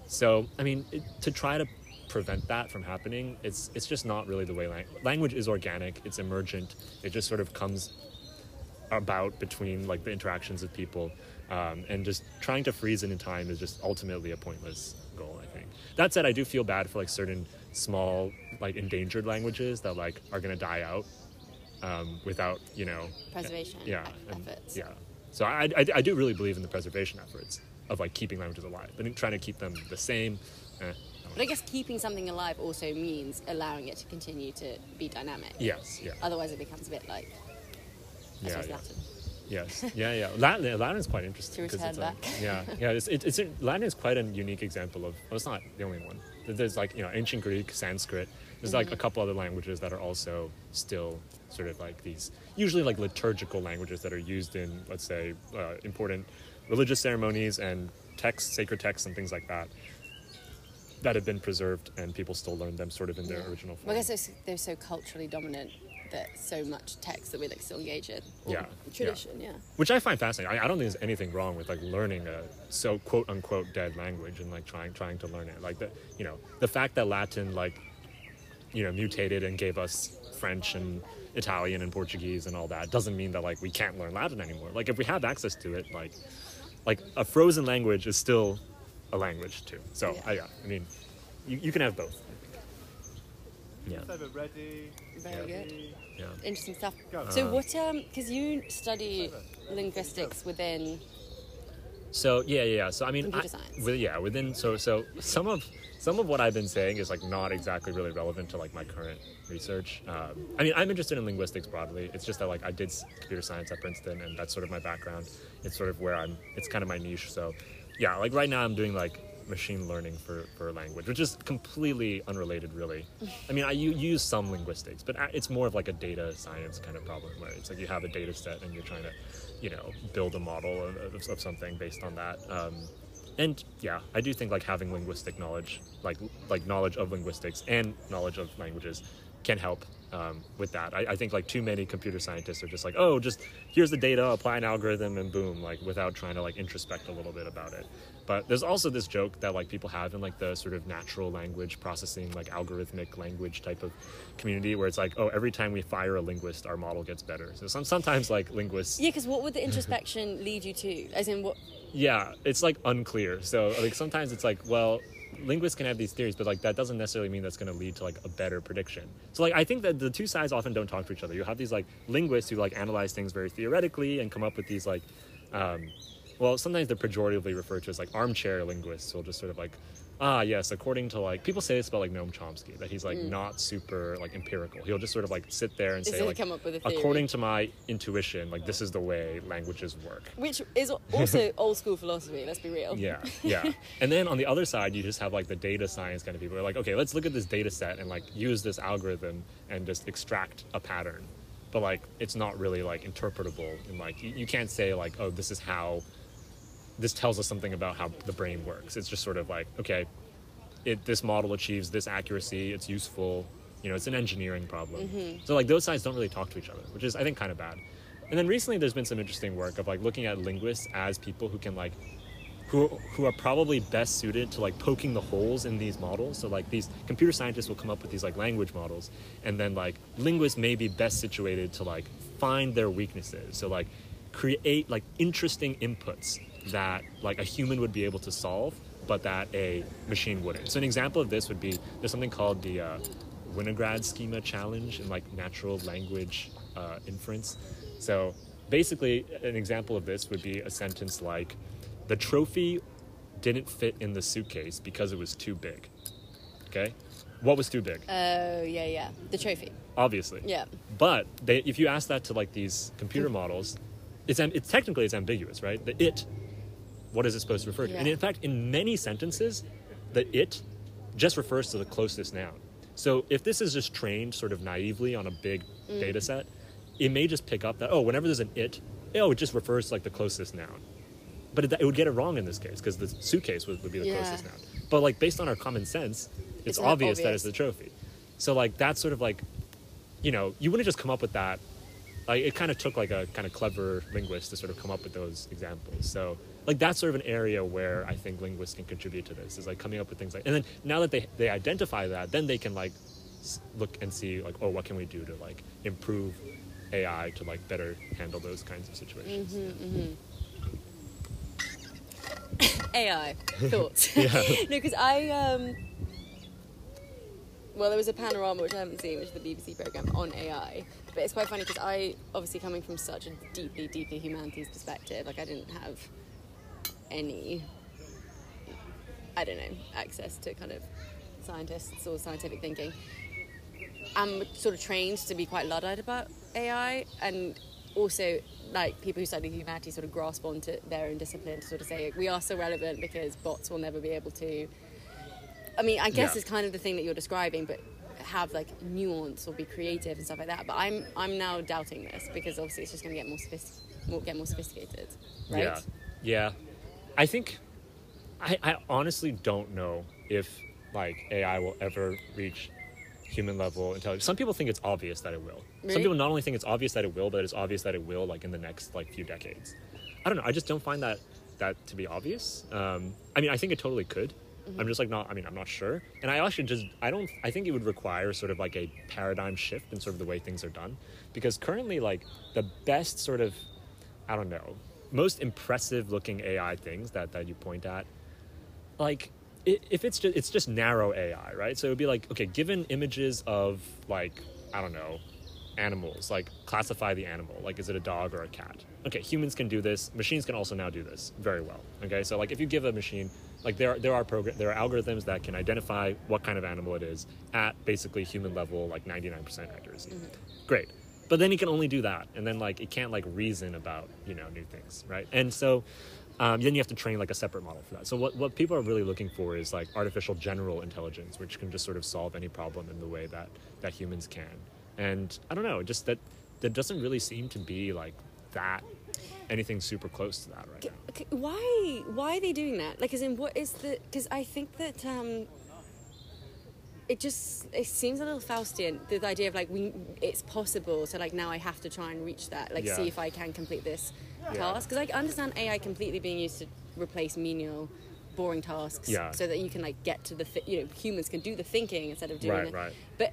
So, I mean, it, to try to prevent that from happening, it's it's just not really the way lang- language is organic. It's emergent. It just sort of comes about between like the interactions of people, um, and just trying to freeze it in time is just ultimately a pointless goal, I think. That said, I do feel bad for like certain small, like endangered languages that like are going to die out um, without, you know, preservation yeah, and, efforts. Yeah. So I, I, I do really believe in the preservation efforts of, like, keeping languages alive. But in trying to keep them the same... Eh, I but I guess keeping something alive also means allowing it to continue to be dynamic. Yes, yeah. Otherwise it becomes a bit like... Yeah, yeah. Latin. Yes, yeah, yeah. Latin, Latin is quite interesting. To return it's back. A, yeah, yeah. It's, it, it's, Latin is quite a unique example of... Well, it's not the only one. There's, like, you know, ancient Greek, Sanskrit. There's, mm-hmm. like, a couple other languages that are also still... sort of like these usually like liturgical languages that are used in, let's say, uh, important religious ceremonies and texts, sacred texts and things like that, that have been preserved and people still learn them sort of in their yeah. original form. Well, I guess they're so culturally dominant that so much text that we like still engage in. Yeah. Tradition, yeah. yeah. Which I find fascinating. I, I don't think there's anything wrong with like learning a so quote unquote dead language and like trying trying to learn it. Like the, you know, the fact that Latin like, you know, mutated and gave us French and Italian and Portuguese and all that doesn't mean that like we can't learn Latin anymore. Like if we have access to it, like like a frozen language is still a language too. So yeah, I, yeah, I mean, you, you can have both. Yeah. Ready. Very yeah. good. Yeah. Interesting stuff. Go. So uh, what um because you study linguistics within. So yeah, yeah. So I mean, I, with, yeah, within so so some of some of what I've been saying is like not exactly really relevant to like my current research. Um, I mean, I'm interested in linguistics broadly. It's just that like I did computer science at Princeton, and that's sort of my background. It's sort of where I'm. It's kind of my niche. So yeah, like right now I'm doing like machine learning for for language, which is completely unrelated, really. I mean, I you use some linguistics, but it's more of like a data science kind of problem where it's like you have a data set and you're trying to, you know, build a model of, of, of something based on that. Um, and yeah, I do think like having linguistic knowledge, like like knowledge of linguistics and knowledge of languages, can help um, with that. I, I think like too many computer scientists are just like, oh, just here's the data, apply an algorithm, and boom, like without trying to like introspect a little bit about it. But there's also this joke that like people have in like the sort of natural language processing, like algorithmic language type of community, where it's like, oh, every time we fire a linguist, our model gets better. So some, sometimes like linguists. Yeah, because what would the introspection lead you to? As in what? Yeah, it's like unclear. So like sometimes it's like, well, linguists can have these theories, but like that doesn't necessarily mean that's going to lead to like a better prediction. So like I think that the two sides often don't talk to each other. You have these like linguists who like analyze things very theoretically and come up with these like um well, sometimes they're pejoratively referred to as like armchair linguists, who'll just sort of like, ah yes, according to like, people say this about like Noam Chomsky, that he's like mm. not super like empirical. He'll just sort of like sit there and say like, come up with a theory. According to my intuition, like this is the way languages work. Which is also old school philosophy, let's be real. Yeah, yeah. And then on the other side, you just have like the data science kind of people who are like, okay, let's look at this data set and like use this algorithm and just extract a pattern. But like, it's not really like interpretable. And like, you, you can't say like, oh, this is how, this tells us something about how the brain works. It's just sort of like, okay, it, this model achieves this accuracy, it's useful, you know, it's an engineering problem. Mm-hmm. So like those sides don't really talk to each other, which is I think kind of bad. And then recently there's been some interesting work of like looking at linguists as people who can like, who who are probably best suited to like poking the holes in these models. So like these computer scientists will come up with these like language models, and then like linguists may be best situated to like find their weaknesses. So like create like interesting inputs that like a human would be able to solve, but that a machine wouldn't. So an example of this would be, there's something called the uh, Winograd Schema Challenge in like natural language uh, inference. So basically an example of this would be a sentence like, the trophy didn't fit in the suitcase because it was too big. Okay? What was too big? Oh, uh, yeah, yeah. The trophy. Obviously. Yeah. But they, if you ask that to like these computer models, it's, it's technically it's ambiguous, right? The it, what is it supposed to refer to? Yeah. And in fact, in many sentences, the it just refers to the closest noun. So if this is just trained sort of naively on a big mm. data set, it may just pick up that, oh, whenever there's an it, oh, it just refers to like the closest noun. But it, it would get it wrong in this case, because the suitcase would, would be the yeah. closest noun. But like based on our common sense, it's, it's obvious, obvious that it's the trophy. So like that's sort of like, you know, you wouldn't just come up with that. Like it kind of took like a kind of clever linguist to sort of come up with those examples. So like that's sort of an area where I think linguists can contribute to this, is like coming up with things like, and then now that they they identify that, then they can like look and see like, oh, what can we do to like improve A I to like better handle those kinds of situations. Mm-hmm, mm-hmm. A I thoughts. Yeah. No, because I um well, there was a panorama which I haven't seen, which is the B B C programme on A I. But it's quite funny because I, obviously coming from such a deeply, deeply humanities perspective, like I didn't have any, I don't know, access to kind of scientists or scientific thinking. I'm sort of trained to be quite Luddite about A I, and also like people who study humanities sort of grasp onto their own discipline to sort of say, we are so relevant because bots will never be able to. I mean, I guess yeah. it's kind of the thing that you're describing, but have like nuance or be creative and stuff like that. But I'm I'm now doubting this because obviously it's just going to get more sophistic- more, get more sophisticated, right? Yeah, yeah. I think I, I honestly don't know if like A I will ever reach human level intelligence. Some people think it's obvious that it will. Really? Some people not only think it's obvious that it will, but it's obvious that it will like in the next like few decades. I don't know. I just don't find that that to be obvious. Um, I mean, I think it totally could. I'm just like not, I mean, I'm not sure. And I actually just, I don't, I think it would require sort of like a paradigm shift in sort of the way things are done. Because currently like the best sort of, I don't know, most impressive looking A I things that, that you point at, like it, if it's just, it's just narrow A I, right? So it would be like, okay, given images of like, I don't know, animals, like classify the animal, like is it a dog or a cat? Okay, humans can do this. Machines can also now do this very well. Okay, so like if you give a machine, like there are, there are programs, there are algorithms that can identify what kind of animal it is at basically human level, like ninety-nine percent accuracy. Mm-hmm. Great. But then it can only do that, and then like it can't like reason about, you know, new things, right? And so um, then you have to train like a separate model for that. So what, what people are really looking for is like artificial general intelligence, which can just sort of solve any problem in the way that that humans can. And I don't know, just that that doesn't really seem to be like that anything super close to that right now. Okay, why why are they doing that? Like, as in, what is the? Because I think that. Um... It just, it seems a little Faustian, the, the idea of like, we, it's possible, so like now I have to try and reach that, like yeah. see if I can complete this yeah. task. Because I understand A I completely being used to replace menial, boring tasks, yeah. so that you can like get to the, th- you know, humans can do the thinking instead of doing right, it. Right. But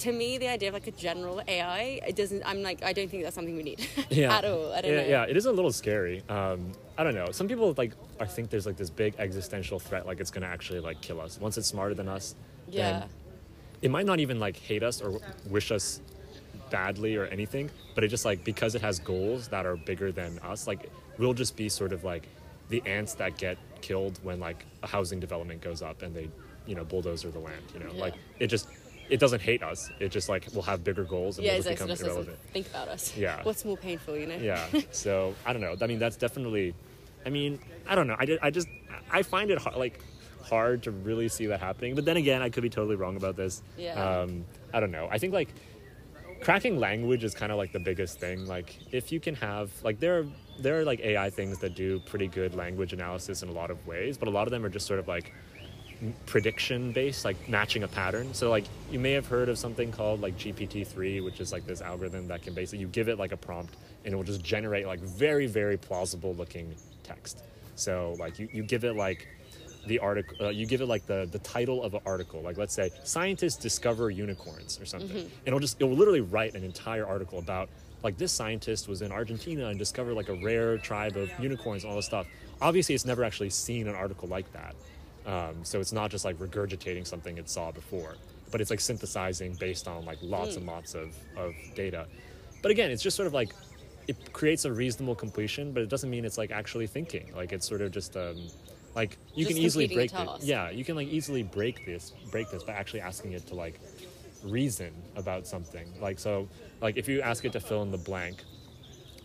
to me, the idea of like a general A I, it doesn't, I'm like, I don't think that's something we need yeah. at all. I don't yeah, know. Yeah, it is a little scary. Um, I don't know. Some people like, I think there's like this big existential threat, like it's going to actually like kill us. Once it's smarter than us, yeah, then it might not even like hate us or wish us badly or anything, but it just like, because it has goals that are bigger than us, like we'll just be sort of like the ants that get killed when like a housing development goes up and they, you know, bulldozer the land, you know, yeah. like it just, it doesn't hate us. It just like will have bigger goals and yeah, we'll just exactly. become so irrelevant. Think about us. Yeah. What's more painful, you know? Yeah. So I don't know. I mean, that's definitely, I mean, I don't know. I did, I just, I find it hard, like hard to really see that happening. But then again, I could be totally wrong about this. Yeah. Um, I don't know. I think like cracking language is kind of like the biggest thing. Like if you can have, like there are, there are like A I things that do pretty good language analysis in a lot of ways, but a lot of them are just sort of like prediction based, like matching a pattern. So like you may have heard of something called like G P T three, which is like this algorithm that can basically, you give it like a prompt and it will just generate like very, very plausible looking text. So like you, you give it like the article, uh, you give it like the, the title of an article, like let's say scientists discover unicorns or something. Mm-hmm. And it'll just, it will literally write an entire article about like this scientist was in Argentina and discovered like a rare tribe of unicorns and all this stuff. Obviously it's never actually seen an article like that. Um, so it's not just like regurgitating something it saw before, but it's like synthesizing based on like lots mm. and lots of, of data. But again, it's just sort of like, it creates a reasonable completion, but it doesn't mean it's like actually thinking. Like it's sort of just um, like you just can easily break it. Yeah, you can like easily break this, break this by actually asking it to like reason about something. Like so, like if you ask it to fill in the blank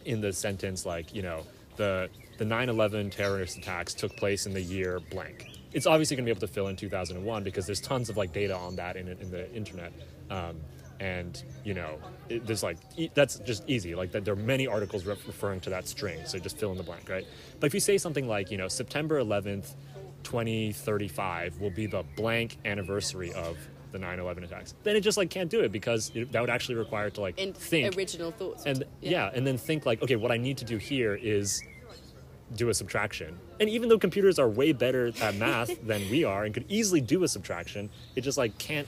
in the sentence, like you know the the nine eleven terrorist attacks took place in the year blank. It's obviously going to be able to fill in two thousand one because there's tons of like data on that in in the internet, um, and you know it, there's like e- that's just easy. Like that, there are many articles re- referring to that string, so just fill in the blank, right? But if you say something like you know September eleventh, twenty thirty-five will be the blank anniversary of the nine eleven attacks, then it just like can't do it because it, that would actually require it to like and think original thoughts and yeah. yeah, and then think like okay, what I need to do here is do a subtraction. And even though computers are way better at math than we are and could easily do a subtraction, it just like can't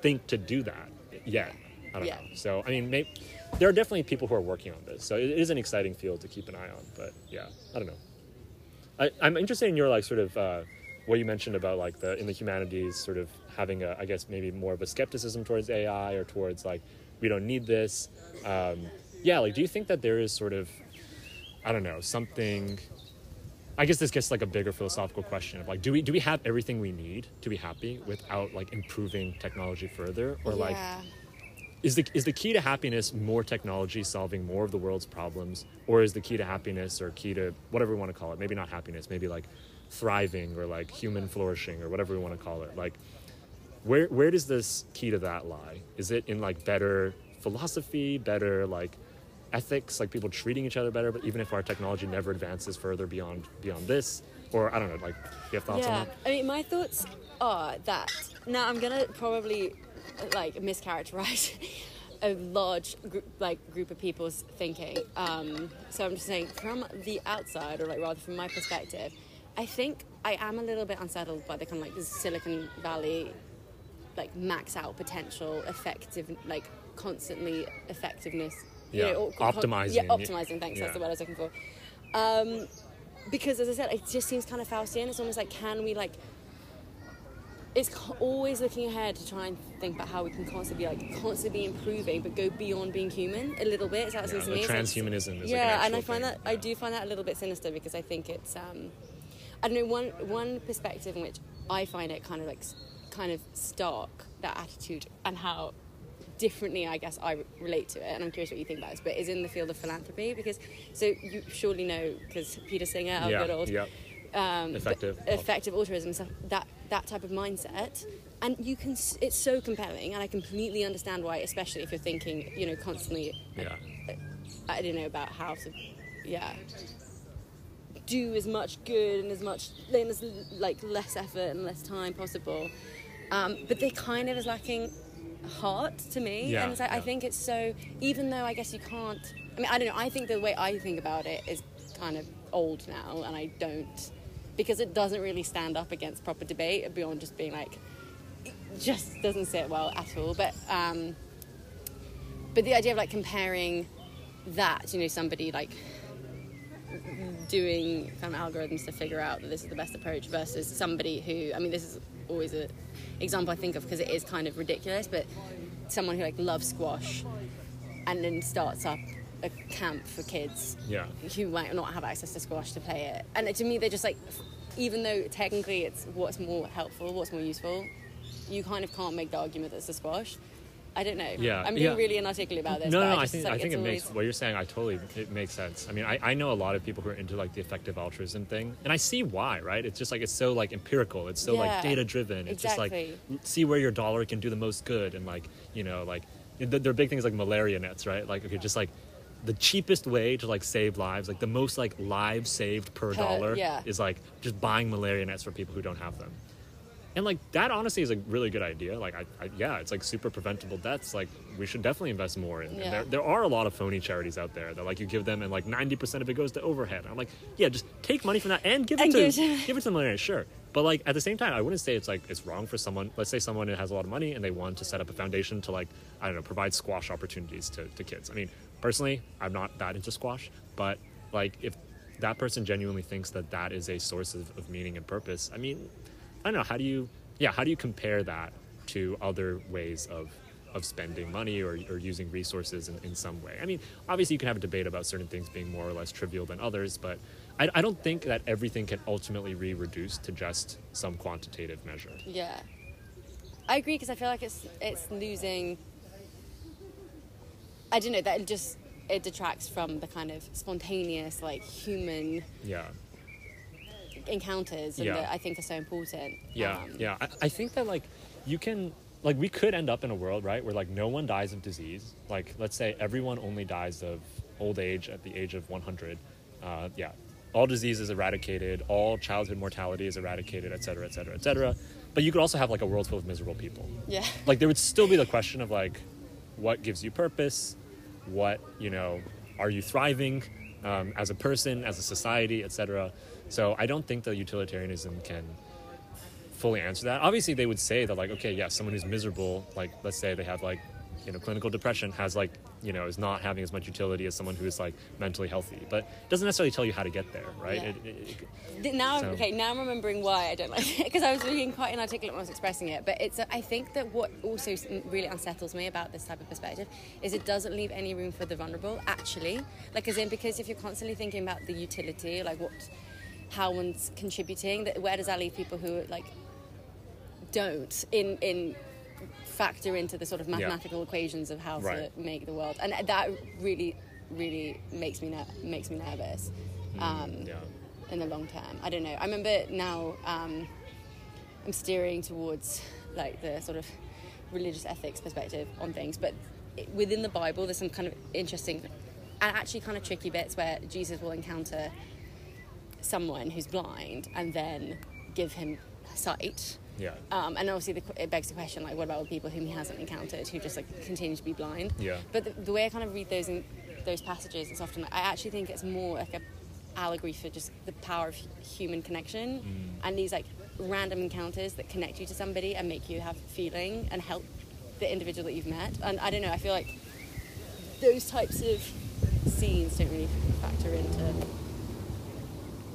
think to do that yet. I don't yeah. know. So I mean, maybe, there are definitely people who are working on this. So it is an exciting field to keep an eye on. But yeah, I don't know. I, I'm interested in your like sort of uh, what you mentioned about like the in the humanities sort of having a I guess maybe more of a skepticism towards A I or towards like we don't need this. Um, yeah, like do you think that there is sort of I don't know, something, I guess this gets like a bigger philosophical question of like, do we do we have everything we need to be happy without like improving technology further? Or yeah. like, is the is the key to happiness more technology solving more of the world's problems? Or is the key to happiness or key to whatever we want to call it, maybe not happiness, maybe like thriving or like human flourishing or whatever we want to call it. Like, where where does this key to that lie? Is it in like better philosophy, better like, ethics, like people treating each other better, but even if our technology never advances further beyond beyond this, or I don't know, like, do you have thoughts yeah. on that? I mean, my thoughts are that, now I'm going to probably, like, mischaracterize a large, gr- like, group of people's thinking. Um, so I'm just saying, from the outside, or, like, rather from my perspective, I think I am a little bit unsettled by the kind of, like, Silicon Valley, like, max out potential, effective, like, constantly effectiveness. You yeah, know, optimizing. Yeah, optimizing, thanks, yeah. that's the word I was looking for. Um, because, as I said, it just seems kind of Faustian. It's almost like, can we, like, it's always looking ahead to try and think about how we can constantly be like constantly be improving, but go beyond being human a little bit. So that's yeah, the transhumanism is yeah, like an and I find thing. that yeah. I do find that a little bit sinister because I think it's um, I don't know one one perspective in which I find it kind of like kind of stark, that attitude and how differently I guess I relate to it, and I'm curious what you think about this, but is in the field of philanthropy, because so you surely know, because Peter Singer, our yeah, good old yeah. um, effective effective altruism stuff, that that type of mindset, and you can, it's so compelling, and I completely understand why, especially if you're thinking, you know, constantly yeah. I, I don't know about how to yeah do as much good and as much and as like less effort and less time possible, um, but they kind of is lacking heart to me, yeah, and it's like, yeah. I think it's so, even though I guess you can't, I mean, I don't know, I think the way I think about it is kind of old now, and I don't, because it doesn't really stand up against proper debate beyond just being like, it just doesn't sit well at all, but um, but the idea of like comparing that, you know, somebody like doing kind of algorithms to figure out that this is the best approach versus somebody who, I mean, this is always a example I think of because it is kind of ridiculous, but someone who like loves squash and then starts up a camp for kids yeah. who might not have access to squash to play it, and to me they're just like, even though technically it's what's more helpful, what's more useful, you kind of can't make the argument that it's a squash. I don't know. Yeah, I'm being yeah. really inarticulate about this. No, no, I, just, I think, like, I think it always... makes... What you're saying, I totally... It makes sense. I mean, I, I know a lot of people who are into, like, the effective altruism thing. And I see why, right? It's just, like, it's so, like, empirical. It's so, yeah, like, data-driven. It's exactly. just, like, see where your dollar can do the most good. And, like, you know, like... Th- there are big things like malaria nets, right? Like, okay, just, like, the cheapest way to, like, save lives, like, the most, like, lives saved per, per dollar yeah. is, like, just buying malaria nets for people who don't have them. And, like, that honestly is a really good idea. Like, I, I, yeah, it's, like, super preventable deaths. Like, we should definitely invest more in. Yeah. And there, there are a lot of phony charities out there that, like, you give them and, like, ninety percent of it goes to overhead. And I'm like, yeah, just take money from that and give it to give it to malaria, sure. But, like, at the same time, I wouldn't say it's, like, it's wrong for someone. Let's say someone has a lot of money and they want to set up a foundation to, like, I don't know, provide squash opportunities to, to kids. I mean, personally, I'm not that into squash. But, like, if that person genuinely thinks that that is a source of, of meaning and purpose, I mean... I don't know, how do you, yeah, how do you compare that to other ways of of spending money or, or using resources in, in some way? I mean, obviously you can have a debate about certain things being more or less trivial than others, but I, I don't think that everything can ultimately be reduced to just some quantitative measure. Yeah. I agree, because I feel like it's it's losing, I don't know, that it just, it detracts from the kind of spontaneous, like, human... Yeah. encounters and yeah. that I think are so important. Yeah, um, yeah. I, I think that, like, you can, like, we could end up in a world, right, where, like, no one dies of disease. Like, let's say everyone only dies of old age at the age of one hundred. Uh, yeah. All disease is eradicated. All childhood mortality is eradicated, et cetera, et cetera, et cetera. But you could also have, like, a world full of miserable people. Yeah. Like, there would still be the question of, like, what gives you purpose? What, you know, are you thriving um, as a person, as a society, et cetera? So I don't think that utilitarianism can fully answer that. Obviously, they would say that, like, okay, yeah, someone who's miserable, like, let's say they have, like, you know, clinical depression, has, like, you know, is not having as much utility as someone who is, like, mentally healthy. But it doesn't necessarily tell you how to get there, right? Yeah. It, it, it, now, so. Okay, now I'm remembering why I don't like it, because I was being quite inarticulate when I was expressing it. But it's, I think that what also really unsettles me about this type of perspective is it doesn't leave any room for the vulnerable, actually. Like, as in, because if you're constantly thinking about the utility, like, what... how one's contributing, that where does that leave people who, like, don't in in factor into the sort of mathematical yeah. equations of how right. to make the world? And that really really makes me ner- makes me nervous um mm, yeah. in the long term. I don't know, I remember now um I'm steering towards, like, the sort of religious ethics perspective on things, but within the Bible there's some kind of interesting and actually kind of tricky bits where Jesus will encounter someone who's blind and then give him sight. Yeah. Um, and obviously the, it begs the question, like, what about all the people whom he hasn't encountered who just, like, continue to be blind? Yeah. But the, the way I kind of read those in, those passages, it's often, like, I actually think it's more like a allegory for just the power of human connection mm. and these, like, random encounters that connect you to somebody and make you have feeling and help the individual that you've met. And I don't know, I feel like those types of scenes don't really factor into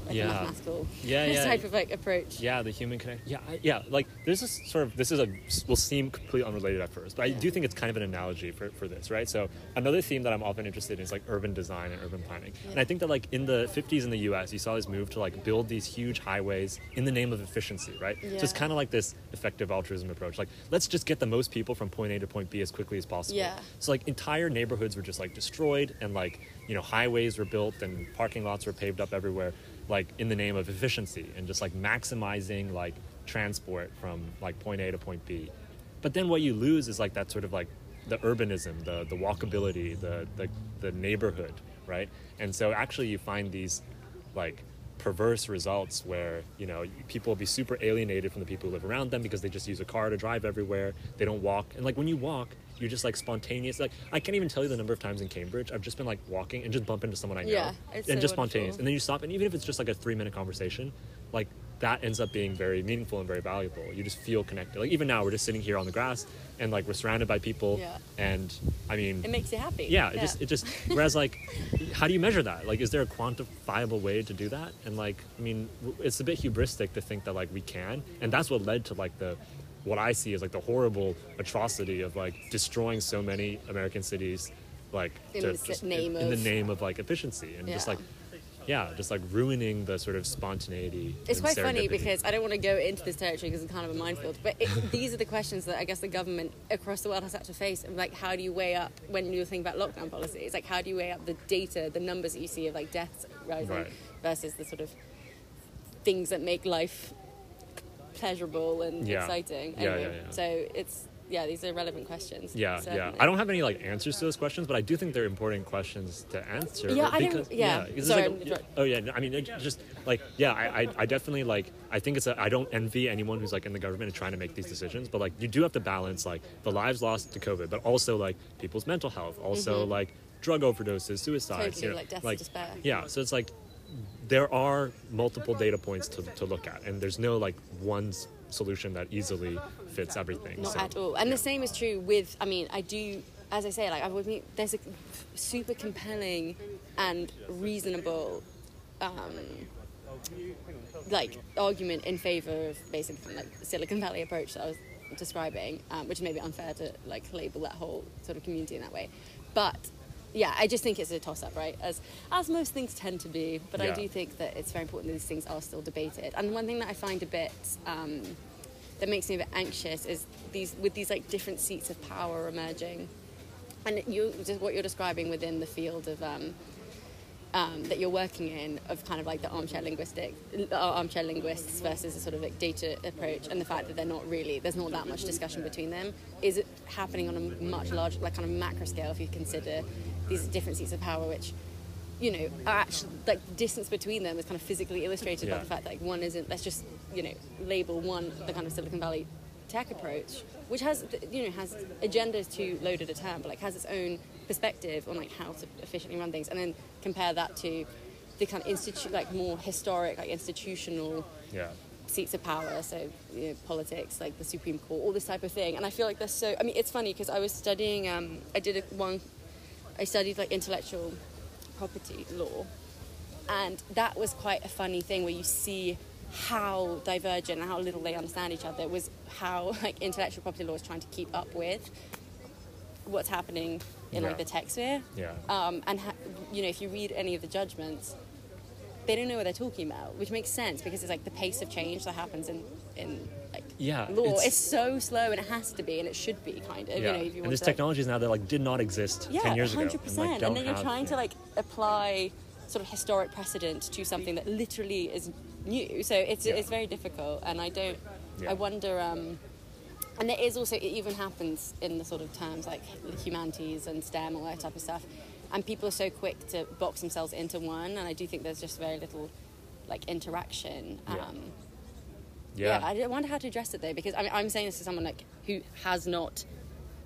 like yeah. a mathematical yeah, yeah. type of like approach. Yeah, the human connection. Yeah, I, yeah. Like there's this sort of this is a will seem completely unrelated at first, but I yeah. do think it's kind of an analogy for, for this, right? So another theme that I'm often interested in is like urban design and urban planning, yeah. and I think that like in the fifties in the U S, you saw this move to like build these huge highways in the name of efficiency, right? Yeah. So it's kind of like this effective altruism approach, like let's just get the most people from point A to point B as quickly as possible. Yeah. So like entire neighborhoods were just like destroyed, and like you know highways were built and parking lots were paved up everywhere, like in the name of efficiency and just like maximizing like transport from like point A to point B. But then what you lose is like that sort of like the urbanism, the the walkability, the the, the neighborhood, right? And so actually you find these like perverse results where you know people will be super alienated from the people who live around them because they just use a car to drive everywhere, they don't walk, and like when you walk you're just like spontaneous. Like I can't even tell you the number of times in Cambridge I've just been like walking and just bump into someone I know, yeah, and so just spontaneous wonderful. And then you stop, and even if it's just like a three minute conversation, like that ends up being very meaningful and very valuable. You just feel connected. Like even now we're just sitting here on the grass and like we're surrounded by people, yeah. and I mean it makes you happy. Yeah, it yeah. just it just whereas like how do you measure that? Like is there a quantifiable way to do that? And like I mean it's a bit hubristic to think that like we can, and that's what led to like the what I see is like the horrible atrocity of like destroying so many American cities like in, to, the, just, name in, of, in the name of like efficiency and yeah. just like yeah just like ruining the sort of spontaneity. It's quite funny because I don't want to go into this territory because it's kind of a minefield, but it, these are the questions that I guess the government across the world has had to face. And like how do you weigh up when you're thinking about lockdown policies, like how do you weigh up the data, the numbers that you see of like deaths rising right. versus the sort of things that make life pleasurable and yeah. exciting anyway, yeah, yeah, yeah. so it's yeah these are relevant questions. Yeah certainly. yeah I don't have any like answers to those questions, but I do think they're important questions to answer. Yeah I because, don't yeah, yeah Sorry, like, I'm oh yeah I mean it just like yeah I, I I definitely like I think it's a, I don't envy anyone who's like in the government and trying to make these decisions, but like you do have to balance like the lives lost to COVID but also like people's mental health, also mm-hmm. like drug overdoses, suicides, totally, you know, like death like, to despair. Yeah so it's like there are multiple data points to, to look at, and there's no like one solution that easily fits everything. Not so, at all. And yeah. the same is true with, I mean, I do, as I say, like I would mean, there's a super compelling and reasonable um, like argument in favor of basically like Silicon Valley approach that I was describing, um, which may be unfair to like label that whole sort of community in that way. But yeah, I just think it's a toss-up, right? As as most things tend to be, but yeah. I do think that it's very important that these things are still debated. And one thing that I find a bit um, that makes me a bit anxious is these with these like different seats of power emerging, and you just what you're describing within the field of um, um, that you're working in of kind of like the armchair linguistic uh, armchair linguists versus a sort of like data approach, and the fact that they're not really there's not that much discussion between them is happening on a much larger like kind of macro scale if you consider. These different seats of power, which, you know, are actually, like, the distance between them is kind of physically illustrated yeah. by the fact that, like, one isn't, let's just, you know, label one the kind of Silicon Valley tech approach, which has, you know, has agendas too loaded a term, but, like, has its own perspective on, like, how to efficiently run things, and then compare that to the kind of, institu- like, more historic, like, institutional yeah. seats of power, so, you know, politics, like, the Supreme Court, all this type of thing, and I feel like they're so, I mean, it's funny, because I was studying, um, I did a, one... I studied like intellectual property law, and that was quite a funny thing where you see how divergent and how little they understand each other was how like intellectual property law is trying to keep up with what's happening in yeah. like the tech sphere. Yeah. Um, and ha- you know if you read any of the judgments, they don't know what they're talking about, which makes sense because it's like the pace of change that happens in in. Like yeah, law it's, it's so slow, and it has to be, and it should be kind of. Yeah. You know, if you want and there's to, technologies now that like did not exist yeah, ten years ago. Yeah, hundred percent. And then you're trying yeah. to like apply sort of historic precedent to something that literally is new. So it's yeah. it's very difficult, and I don't. Yeah. I wonder. Um, and there is also it even happens in the sort of terms like humanities and STEM, all that type of stuff, and people are so quick to box themselves into one, and I do think there's just very little like interaction. Um, yeah. Yeah. yeah, I wonder how to address it though, because I mean, I'm saying this to someone like who has not,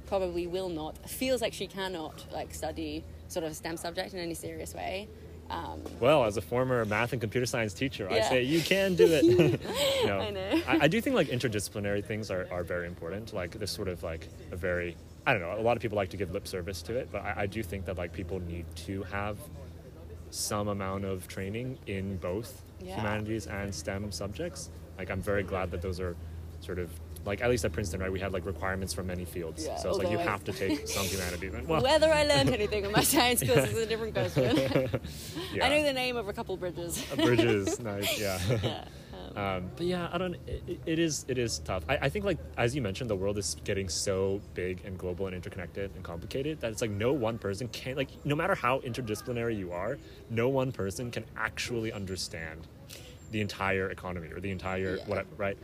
probably will not, feels like she cannot like study sort of a STEM subject in any serious way. Um, well, as a former math and computer science teacher, yeah. I say you can do it. no, I know. I, I do think like interdisciplinary things are, are very important. Like there's sort of like a very, I don't know, a lot of people like to give lip service to it, but I, I do think that like people need to have some amount of training in both. yeah. humanities and STEM subjects. Like, I'm very glad that those are sort of, like, at least at Princeton, right, we had, like, requirements from many fields. Yeah. So it's Although like, you I... have to take some humanities. Well, whether I learned anything in my science course yeah. is a different question. yeah. I know the name of a couple bridges. Bridges, nice, yeah. yeah. Um, but yeah, I don't. It, it is. It is tough. I, I think, like as you mentioned, the world is getting so big and global and interconnected and complicated that it's like no one person can. Like, no matter how interdisciplinary you are, no one person can actually understand the entire economy or the entire yeah. whatever. Right.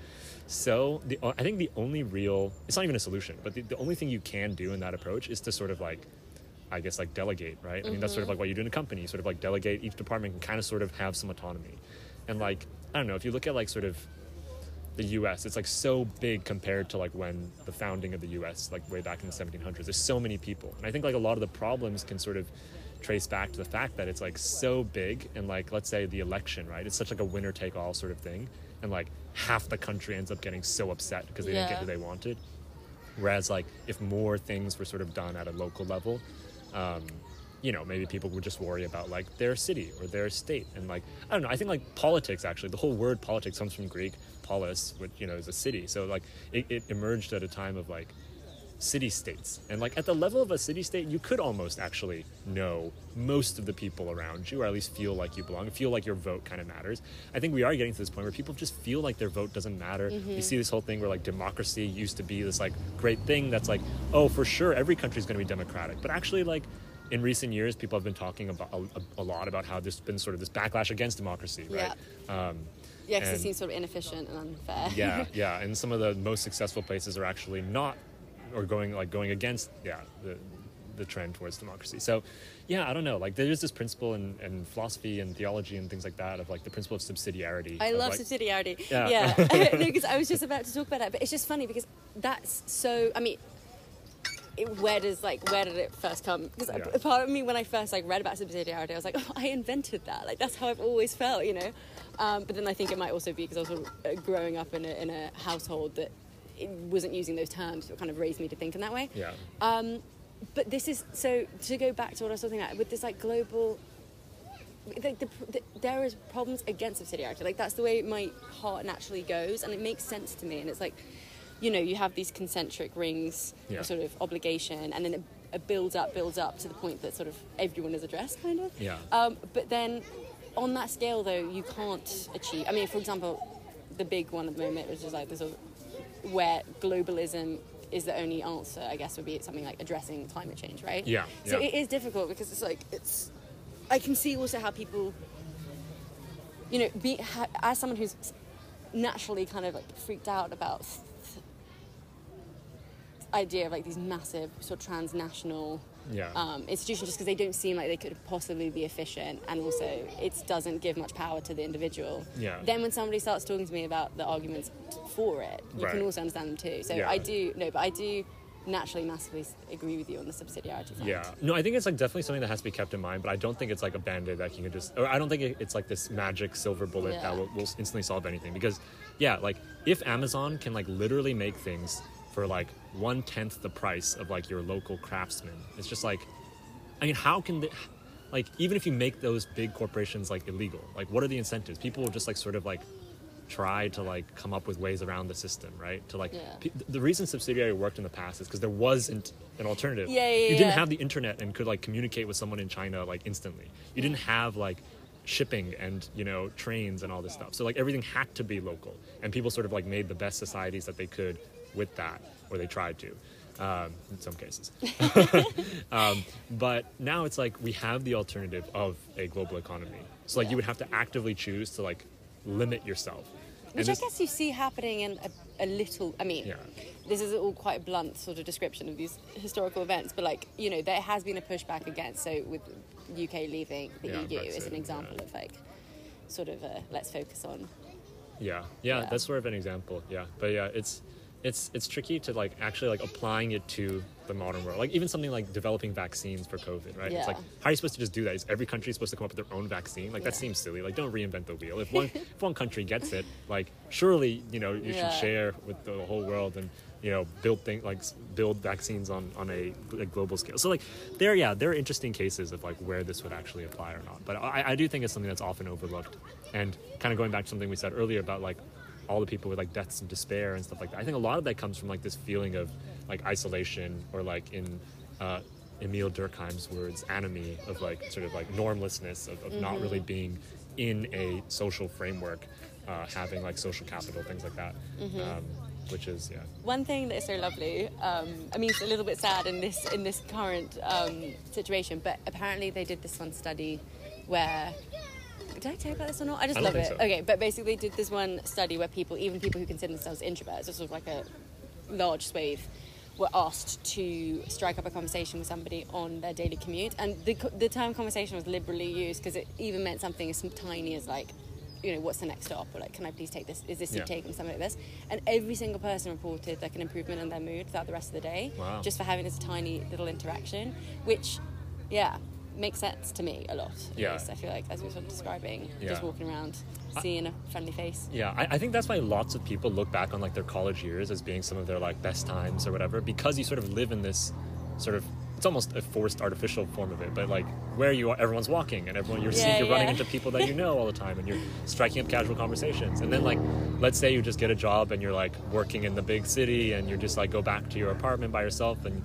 So the, I think the only real. It's not even a solution, but the, the only thing you can do in that approach is to sort of like. I guess like delegate, right? Mm-hmm. I mean, that's sort of like what you do in a company. Sort of like delegate. Each department can kind of sort of have some autonomy, and like. I don't know, if you look at like sort of the U S, it's like so big compared to like when the founding of the U S, like way back in the seventeen hundreds, there's so many people. And I think like a lot of the problems can sort of trace back to the fact that it's like so big and like, let's say the election, right? It's such like a winner take all sort of thing. And like half the country ends up getting so upset because they yeah. didn't get who they wanted. Whereas like if more things were sort of done at a local level, um, you know, maybe people would just worry about like their city or their state. And like, I don't know, I think like politics, actually, the whole word politics comes from Greek polis, which, you know, is a city. So like it, it emerged at a time of like city states. And like at the level of a city state, you could almost actually know most of the people around you, or at least feel like you belong, feel like your vote kind of matters. I think we are getting to this point where people just feel like their vote doesn't matter. Mm-hmm. You see this whole thing where like democracy used to be this like great thing that's like, oh, for sure, every country is going to be democratic. But actually like, in recent years, people have been talking about a, a lot about how there's been sort of this backlash against democracy, right? Yeah, um, yeah, because it seems sort of inefficient and unfair. Yeah, yeah, and some of the most successful places are actually not, or going like going against, yeah, the the trend towards democracy. So, yeah, I don't know. Like, there's this principle in, in philosophy and theology and things like that of like the principle of subsidiarity. I of, love like, subsidiarity. Yeah, yeah. No, because I was just about to talk about that, but it's just funny because that's so. I mean. It, where does like where did it first come? Because yeah. part of me, when I first like read about subsidiarity, I was like, oh, I invented that. Like that's how I've always felt, you know. Um, but then I think it might also be because I was sort of growing up in a, in a household that it wasn't using those terms, so it kind of raised me to think in that way. Yeah. Um, but this is so to go back to what I was talking about with this like global. Like the, the, there is problems against subsidiarity. Like that's the way my heart naturally goes, and it makes sense to me. And it's like. You know, you have these concentric rings, yeah. sort of obligation, and then it builds up, builds up to the point that sort of everyone is addressed, kind of. Yeah. Um, but then, on that scale, though, you can't achieve. I mean, for example, the big one at the moment, which is like this, sort of where globalism is the only answer. I guess would be something like addressing climate change, right? Yeah. So yeah. it is difficult because it's like it's. I can see also how people, you know, be ha, as someone who's naturally kind of like freaked out about. Idea of like these massive sort of transnational yeah. um, institutions just because they don't seem like they could possibly be efficient, and also it doesn't give much power to the individual. Yeah. Then when somebody starts talking to me about the arguments for it, you right. can also understand them too. So yeah. I do no, but I do naturally massively agree with you on the subsidiarity side. Yeah. No, I think it's like definitely something that has to be kept in mind, but I don't think it's like a band-aid that you can just, or I don't think it's like this magic silver bullet yeah. that will, will instantly solve anything because yeah, like if Amazon can like literally make things for like one-tenth the price of like your local craftsman. It's just like, I mean, how can, the, like, even if you make those big corporations like illegal, like what are the incentives? People will just like sort of like try to like come up with ways around the system, right? To like, yeah. p- the reason subsidiarity worked in the past is because there wasn't an alternative. Yeah, yeah, you didn't yeah. have the internet and could like communicate with someone in China like instantly. You didn't have like shipping and, you know, trains and all this stuff. So like everything had to be local, and people sort of like made the best societies that they could with that, or they tried to, um, in some cases. um, but now it's like we have the alternative of a global economy. So like yeah. you would have to actively choose to like limit yourself. Which this, I guess you see happening in a, a little, I mean, yeah. this is all quite a blunt sort of description of these historical events, but like, you know, there has been a pushback against, so with U K leaving the yeah, E U is an example yeah. of like, sort of a, let's focus on. Yeah. yeah, yeah, that's sort of an example, yeah. But yeah, it's, It's it's tricky to like actually like applying it to the modern world. Like even something like developing vaccines for COVID, right? Yeah. It's like, how are you supposed to just do that? Is every country supposed to come up with their own vaccine? Like yeah. that seems silly. Like don't reinvent the wheel. If one if one country gets it, like surely, you know, you yeah. should share with the whole world and you know, build things like build vaccines on on a, a global scale. So like there, yeah, there are interesting cases of like where this would actually apply or not. But I, I do think it's something that's often overlooked. And kind of going back to something we said earlier about like all the people with like deaths and despair and stuff like that. I think a lot of that comes from like this feeling of like isolation, or like in uh, Emile Durkheim's words, "anemy," of like sort of like normlessness of, of mm-hmm. not really being in a social framework, uh, having like social capital, things like that. Mm-hmm. Um, which is yeah. One thing that is so lovely. Um, I mean, it's a little bit sad in this in this current um, situation, but apparently they did this one study where. Did I tell you about this or not? I just I love it. So. Okay, but basically did this one study where people, even people who consider themselves introverts, or sort of like a large swathe, were asked to strike up a conversation with somebody on their daily commute. And the the term conversation was liberally used because it even meant something as tiny as like, you know, what's the next stop? Or like, can I please take this? Is this seat yeah. taken? Something like this. And every single person reported like an improvement in their mood throughout the rest of the day. Wow. Just for having this tiny little interaction, which, yeah... makes sense to me a lot. Yeah. Least, I feel like, as we were sort of describing, yeah. just walking around, seeing I, a friendly face. Yeah, I, I think that's why lots of people look back on like their college years as being some of their like best times or whatever, because you sort of live in this sort of, it's almost a forced artificial form of it, but like where you are, everyone's walking and everyone, you're yeah, seeing, you're yeah. running into people that you know all the time, and you're striking up casual conversations. And then like, let's say you just get a job and you're like working in the big city and you're just like, go back to your apartment by yourself, and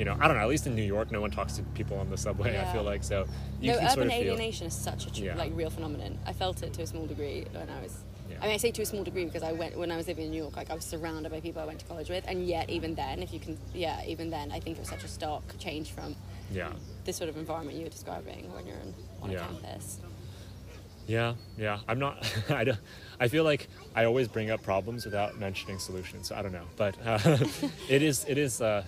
you know, I don't know, at least in New York, no one talks to people on the subway, yeah. I feel like, so... You no, can urban sort of alienation feel... is such a tr- yeah. like real phenomenon. I felt it to a small degree when I was... Yeah. I mean, I say to a small degree because I went, when I was living in New York, like, I was surrounded by people I went to college with, and yet, even then, if you can... Yeah, even then, I think it was such a stark change from yeah. this sort of environment you were describing when you're in, on yeah. a campus. Yeah, yeah. I'm not... I don't... I feel like I always bring up problems without mentioning solutions, so I don't know. But uh, it is... It is uh,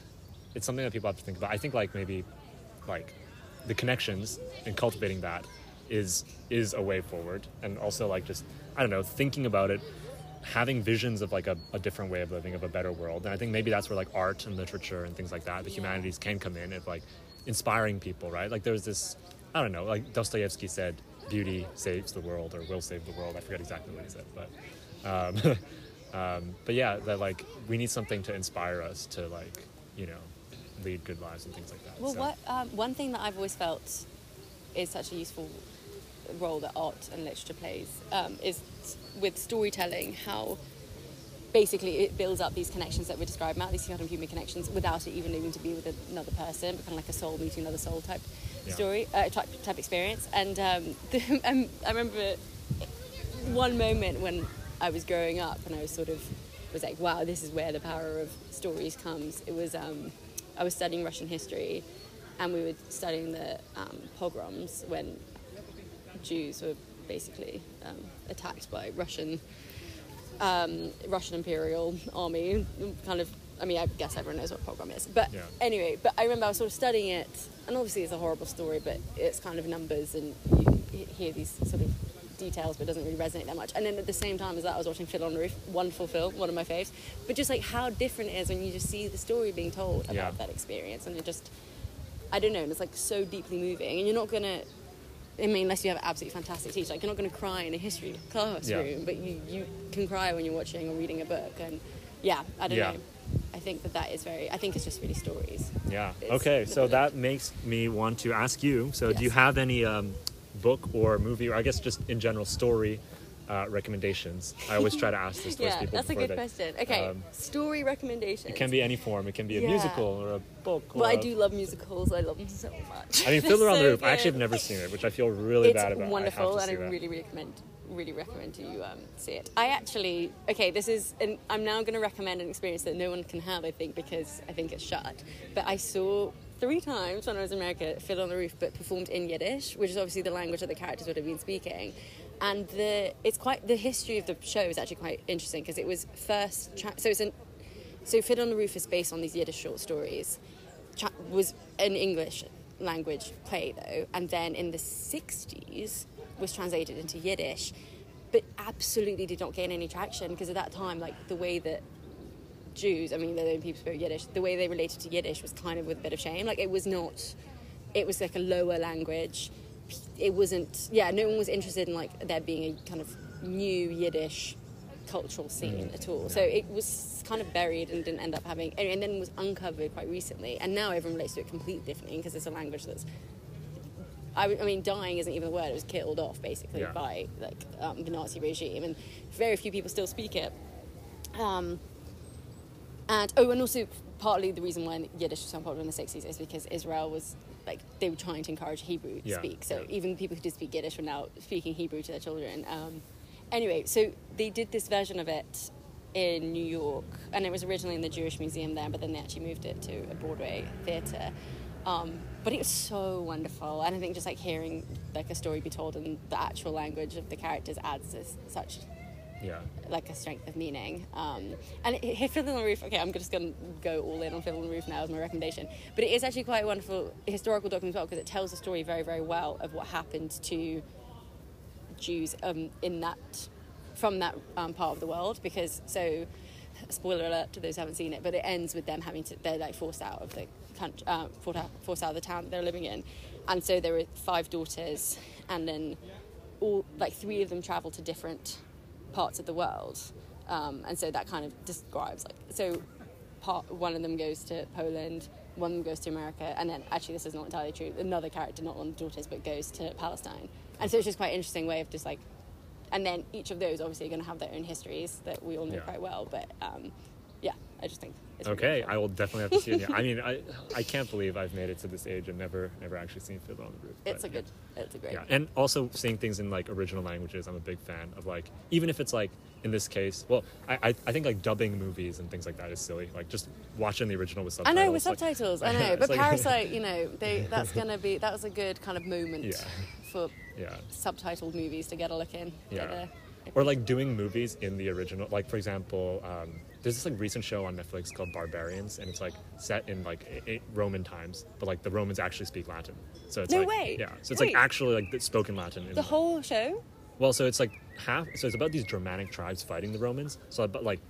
it's something that people have to think about. I think like maybe like the connections and cultivating that is is a way forward, and also like just I don't know thinking about it, having visions of like a, a different way of living, of a better world. And I think maybe that's where like art and literature and things like that, the yeah. humanities can come in, of like inspiring people, right? Like there was this, I don't know, like Dostoevsky said, beauty saves the world or will save the world. I forget exactly what he said, but um, um, but yeah, that like we need something to inspire us to like, you know, lead good lives and things like that. Well, so. what, um, one thing that I've always felt is such a useful role that art and literature plays um, is with storytelling, how basically it builds up these connections that we're describing, these human connections, without it even needing to be with another person, but kind of like a soul meeting another soul type yeah. story, uh, type, type experience. And um, the, um, I remember one moment when I was growing up and I was sort of, was like, wow, this is where the power of stories comes. It was... Um, I was studying Russian history, and we were studying the um, pogroms when Jews were basically um, attacked by Russian um, Russian Imperial Army. Kind of, I mean, I guess everyone knows what pogrom is. But yeah. anyway, but I remember I was sort of studying it, and obviously it's a horrible story, but it's kind of numbers, and you hear these sort of details, but it doesn't really resonate that much. And then at the same time as that, I was watching Fiddler on the Roof, wonderful film, one of my faves, but just like how different it is when you just see the story being told about yeah. that experience, and it just, I don't know, it's like so deeply moving, and you're not gonna, I mean, unless you have an absolutely fantastic teacher, like you're not gonna cry in a history classroom, yeah. but you, you can cry when you're watching or reading a book, and yeah, I don't yeah. know. I think that that is very, I think it's just really stories. Yeah, it's okay, so village. That makes me want to ask you, so yes. do you have any, um, book or movie, or I guess just in general story uh, recommendations? I always try to ask this to yeah, people. That's a good they, question. Okay, um, story recommendations. It can be any form. It can be a yeah. musical or a book. Well, or I do a, love musicals. I love them so much. I mean, Fiddler so on the Roof. Good. I actually have never seen it, which I feel really it's bad about. It's wonderful, I and I that. really recommend, really recommend you um, see it. I actually, okay, this is, an, I'm now going to recommend an experience that no one can have, I think, because I think it's shut. But I saw. Three times when I was in America, Fiddler on the Roof, but performed in Yiddish, which is obviously the language that the characters would have been speaking. And the it's quite the history of the show is actually quite interesting because it was first tra- so it's an so Fiddler on the Roof is based on these Yiddish short stories, tra- was an English language play though, and then in the sixties was translated into Yiddish, but absolutely did not gain any traction because at that time, like the way that Jews, I mean, the only people spoke Yiddish, the way they related to Yiddish was kind of with a bit of shame. Like, it was not, it was like a lower language. It wasn't, yeah, no one was interested in, like, there being a kind of new Yiddish cultural scene at all. So it was kind of buried and didn't end up having, and then was uncovered quite recently, and now everyone relates to it completely differently because it's a language that's, I, I mean, dying isn't even the word, it was killed off basically yeah. by like um, the Nazi regime, and very few people still speak it. Um, and oh, and also partly the reason why Yiddish was so popular in the sixties is because Israel was like, they were trying to encourage Hebrew to yeah. speak, so yeah. even people who did speak Yiddish were now speaking Hebrew to their children. Um, Anyway, so they did this version of it in New York, and it was originally in the Jewish Museum there, but then they actually moved it to a Broadway theatre. Um, but it was so wonderful, and I think just like hearing like a story be told in the actual language of the characters adds this, such yeah. like a strength of meaning. Um, and it, it, Fiddler on the Roof, okay, I'm just going to go all in on Fiddler on the Roof now as my recommendation, but it is actually quite a wonderful historical document as well, because it tells the story very, very well of what happened to Jews um, in that from that um, part of the world, because so spoiler alert to those who haven't seen it, but it ends with them having to they're like forced out of the country, uh, forced, out, forced out of the town that they're living in, and so there were five daughters, and then all like three of them travel to different parts of the world, um, and so that kind of describes like so part one of them goes to Poland, one of them goes to America, and then actually this is not entirely true, another character, not one of the daughters, but goes to Palestine. And so it's just quite an interesting way of just like, and then each of those obviously are going to have their own histories that we all know yeah. quite well. But um, yeah, I just think it's really okay. Fun. I will definitely have to see it. Now. I mean, I I can't believe I've made it to this age and never never actually seen Fiddler on the Roof. But, it's a good, yeah. it's a great. Yeah, and also seeing things in like original languages, I'm a big fan of like even if it's like in this case, well, I I, I think like dubbing movies and things like that is silly. Like just watching the original with subtitles. I know with like, subtitles, I know. But like, Parasite, you know, they that's gonna be that was a good kind of moment. Yeah. for yeah. subtitled movies to get a look in yeah a, or like doing movies in the original, like for example um there's this like recent show on Netflix called Barbarians, and it's like set in like a, a Roman times, but like the Romans actually speak Latin, so it's no like, way yeah so it's Wait. like actually like spoken Latin in the, the whole show. Well, so it's like half, so it's about these Germanic tribes fighting the Romans, so but like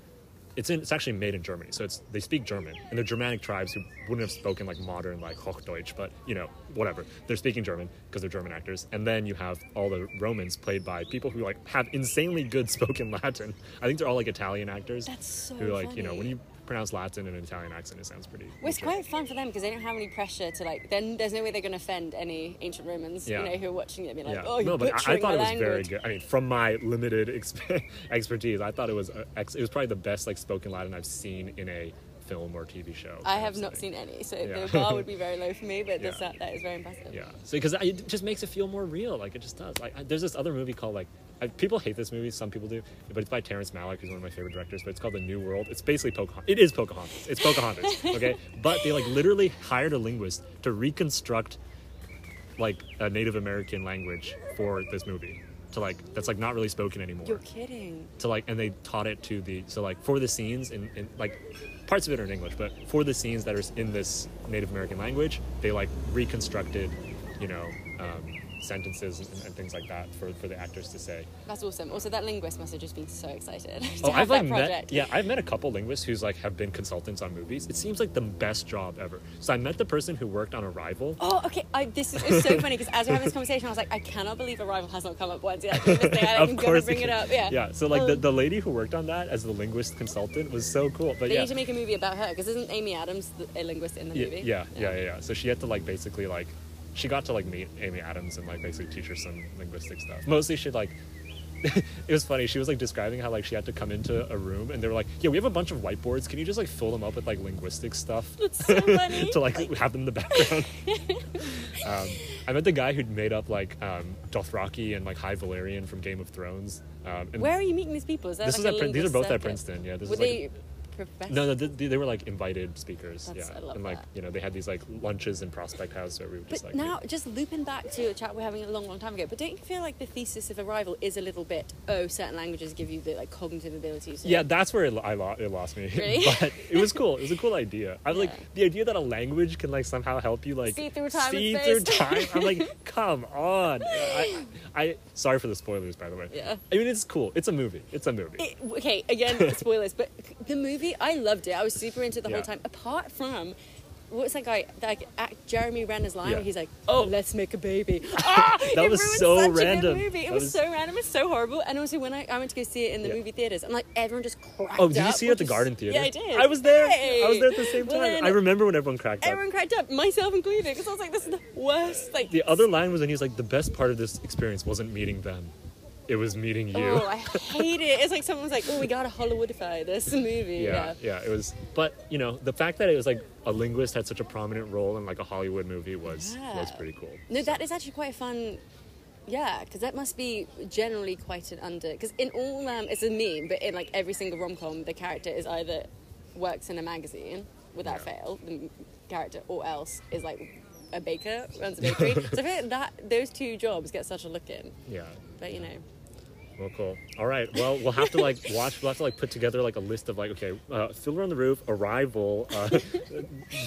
It's in, it's actually made in Germany, so it's they speak German, and they're Germanic tribes who wouldn't have spoken like modern like Hochdeutsch, but you know whatever, they're speaking German because they're German actors. And then you have all the Romans played by people who like have insanely good spoken Latin. I think they're all like Italian actors. That's so who like funny. You know when you pronounce Latin in an Italian accent, it sounds pretty. Well, it's quite fun for them because they don't have any pressure to like. Then there's no way they're going to offend any ancient Romans, yeah. you know, who are watching it and be like, yeah. oh, you're no, but I, I thought it was language. Very good. I mean, from my limited exp- expertise, I thought it was uh, ex- it was probably the best like. Spoken Latin I've seen in a film or T V show. I have not seen any, so yeah. the bar would be very low for me, but yeah. this, that, that is very impressive. Yeah, so because it just makes it feel more real, like it just does. Like I, there's this other movie called like I, people hate this movie, some people do, but it's by Terrence Malick, who's one of my favorite directors. But it's called The New World. It's basically Pocahontas. It is Pocahontas. It's Pocahontas. Okay, but they like literally hired a linguist to reconstruct like a Native American language for this movie. To like that's like not really spoken anymore. You're kidding. To like and they taught it to the so like for the scenes in, in like parts of it are in English, but for the scenes that are in this Native American language, they like reconstructed, you know, um, sentences and, and things like that for, for the actors to say. That's awesome. Also, that linguist must have just been so excited. to oh, have I've that like project. met yeah, I've met a couple linguists who's like have been consultants on movies. It seems like the best job ever. So I met the person who worked on Arrival. Oh, okay. I, this is it's so funny because as we're having this conversation, I was like, I cannot believe Arrival has not come up once yet. I'm going to bring it up. Yeah. Yeah. So like um, the, the lady who worked on that as the linguist consultant was so cool. But they yeah. need to make a movie about her because isn't Amy Adams a linguist in the yeah, movie? Yeah, yeah, yeah, yeah, yeah. So she had to like basically like. She got to like meet Amy Adams and like basically teach her some linguistic stuff. Mostly she like it was funny, she was like describing how like she had to come into a room and they were like, yeah, we have a bunch of whiteboards, can you just like fill them up with like linguistic stuff? That's so funny. To like have them in the background. um, I met the guy who'd made up like um, Dothraki and like High Valerian from Game of Thrones. Um, and where are you meeting these people? Is that this like is at, these are both circuit? At Princeton, yeah. This Would is, they- like, Professor? No, no, they, they were like invited speakers. That's, yeah, I love and like that. You know, they had these like lunches in Prospect House where we would just but like. But now, just looping back to a chat we were having a long, long time ago. But don't you feel like the thesis of Arrival is a little bit? Oh, certain languages give you the like cognitive abilities. So. Yeah, that's where it, I lo- it lost me. Really? But it was cool. It was a cool idea. I'm yeah. like the idea that a language can like somehow help you like see through time. See through time. I'm like, come on. I, I, I sorry for the spoilers, by the way. Yeah. I mean, it's cool. It's a movie. It's a movie. It, okay, again, spoilers, but the movie. I loved it. I was super into it the yeah. whole time. Apart from what's that guy? That, like, Jeremy Renner's line. Yeah. He's like, "Oh, let's make a baby." Ah, that it was so such random. A good movie. It was, was so random. It was so horrible. And also, when I, I went to go see it in the yeah. movie theaters, and like everyone just cracked. Oh, did you up, see it at the just, Garden Theater? Yeah, I did. I was there. Hey. I was there at the same time. Well, I remember when everyone cracked up. Everyone cracked up, myself included, because I was like, "This is the worst." Like the other line was, and he's like, "The best part of this experience wasn't meeting them." It was meeting you. Oh, I hate it. It's like someone's like, oh, we gotta Hollywoodify this movie. Yeah, yeah, yeah, it was. But, you know, the fact that it was like a linguist had such a prominent role in like a Hollywood movie was yeah. was pretty cool. No, so. That is actually quite fun. Yeah, because that must be generally quite an under. Because in all, um, it's a meme, but in like every single rom-com, the character is either works in a magazine, without yeah. fail, the character, or else is like a baker, runs a bakery. So I feel like that, those two jobs get such a look in. Yeah. But, you know. Well, cool. All right. Well, we'll have to like watch. We'll have to like put together like a list of like, okay, uh, Fiddler on the Roof, Arrival, uh,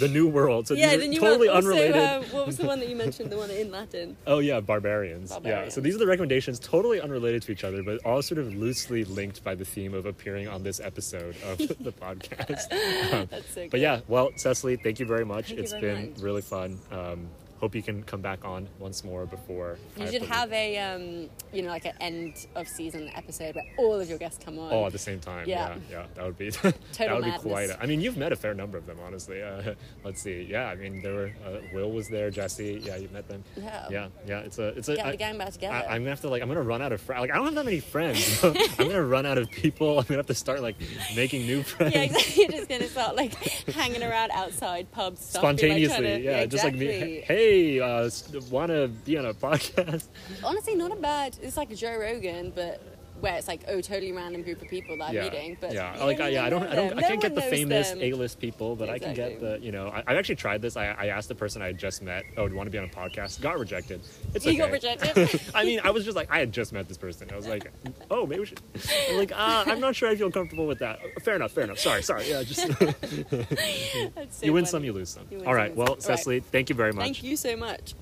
The New World. So yeah, the new totally world. Also, unrelated. Uh, what was the one that you mentioned? The one in Latin. Oh yeah, Barbarians. Barbarians. Yeah. So these are the recommendations, totally unrelated to each other, but all sort of loosely linked by the theme of appearing on this episode of the podcast. Um, That's so good. But yeah, well, Cecily, thank you very much. Thank it's you very been much. Really fun. Um, Hope you can come back on once more before. You should have a, um, you know, like an end of season episode where all of your guests come on. All at the same time. Yeah, yeah, yeah. That would be total that would madness. Be quite. A, I mean, you've met a fair number of them, honestly. Uh, let's see. Yeah, I mean, there were uh, Will was there, Jesse. Yeah, you met them. Yeah, yeah, yeah. It's a, it's a. Get I, the gang back together. I, I'm gonna have to like, I'm gonna run out of friends. Like, I don't have that many friends. I'm gonna run out of people. I'm gonna have to start like making new friends. Yeah, exactly. You're just gonna start like hanging around outside pubs spontaneously. Stuff, like, to, yeah, yeah exactly. Just like me. Hey. Uh, want to be on a podcast? Honestly, not a bad. It's like Joe Rogan, but where it's like, oh, totally random group of people that yeah. I'm meeting. But yeah, like I, yeah, I don't, I don't, I can't get the famous A-list people, but exactly. I can get the, you know, I, I've actually tried this. I, I asked the person I had just met, oh, do you want to be on a podcast? Got rejected. It's okay. You got rejected. I mean, I was just like, I had just met this person. I was like, oh, maybe we should. I'm like, ah, I'm not sure I feel comfortable with that. Fair enough. Fair enough. Sorry, sorry. Yeah, just so you win funny. Some, you lose some. You All right. Some well, Cecily, right. Thank you very much. Thank you so much.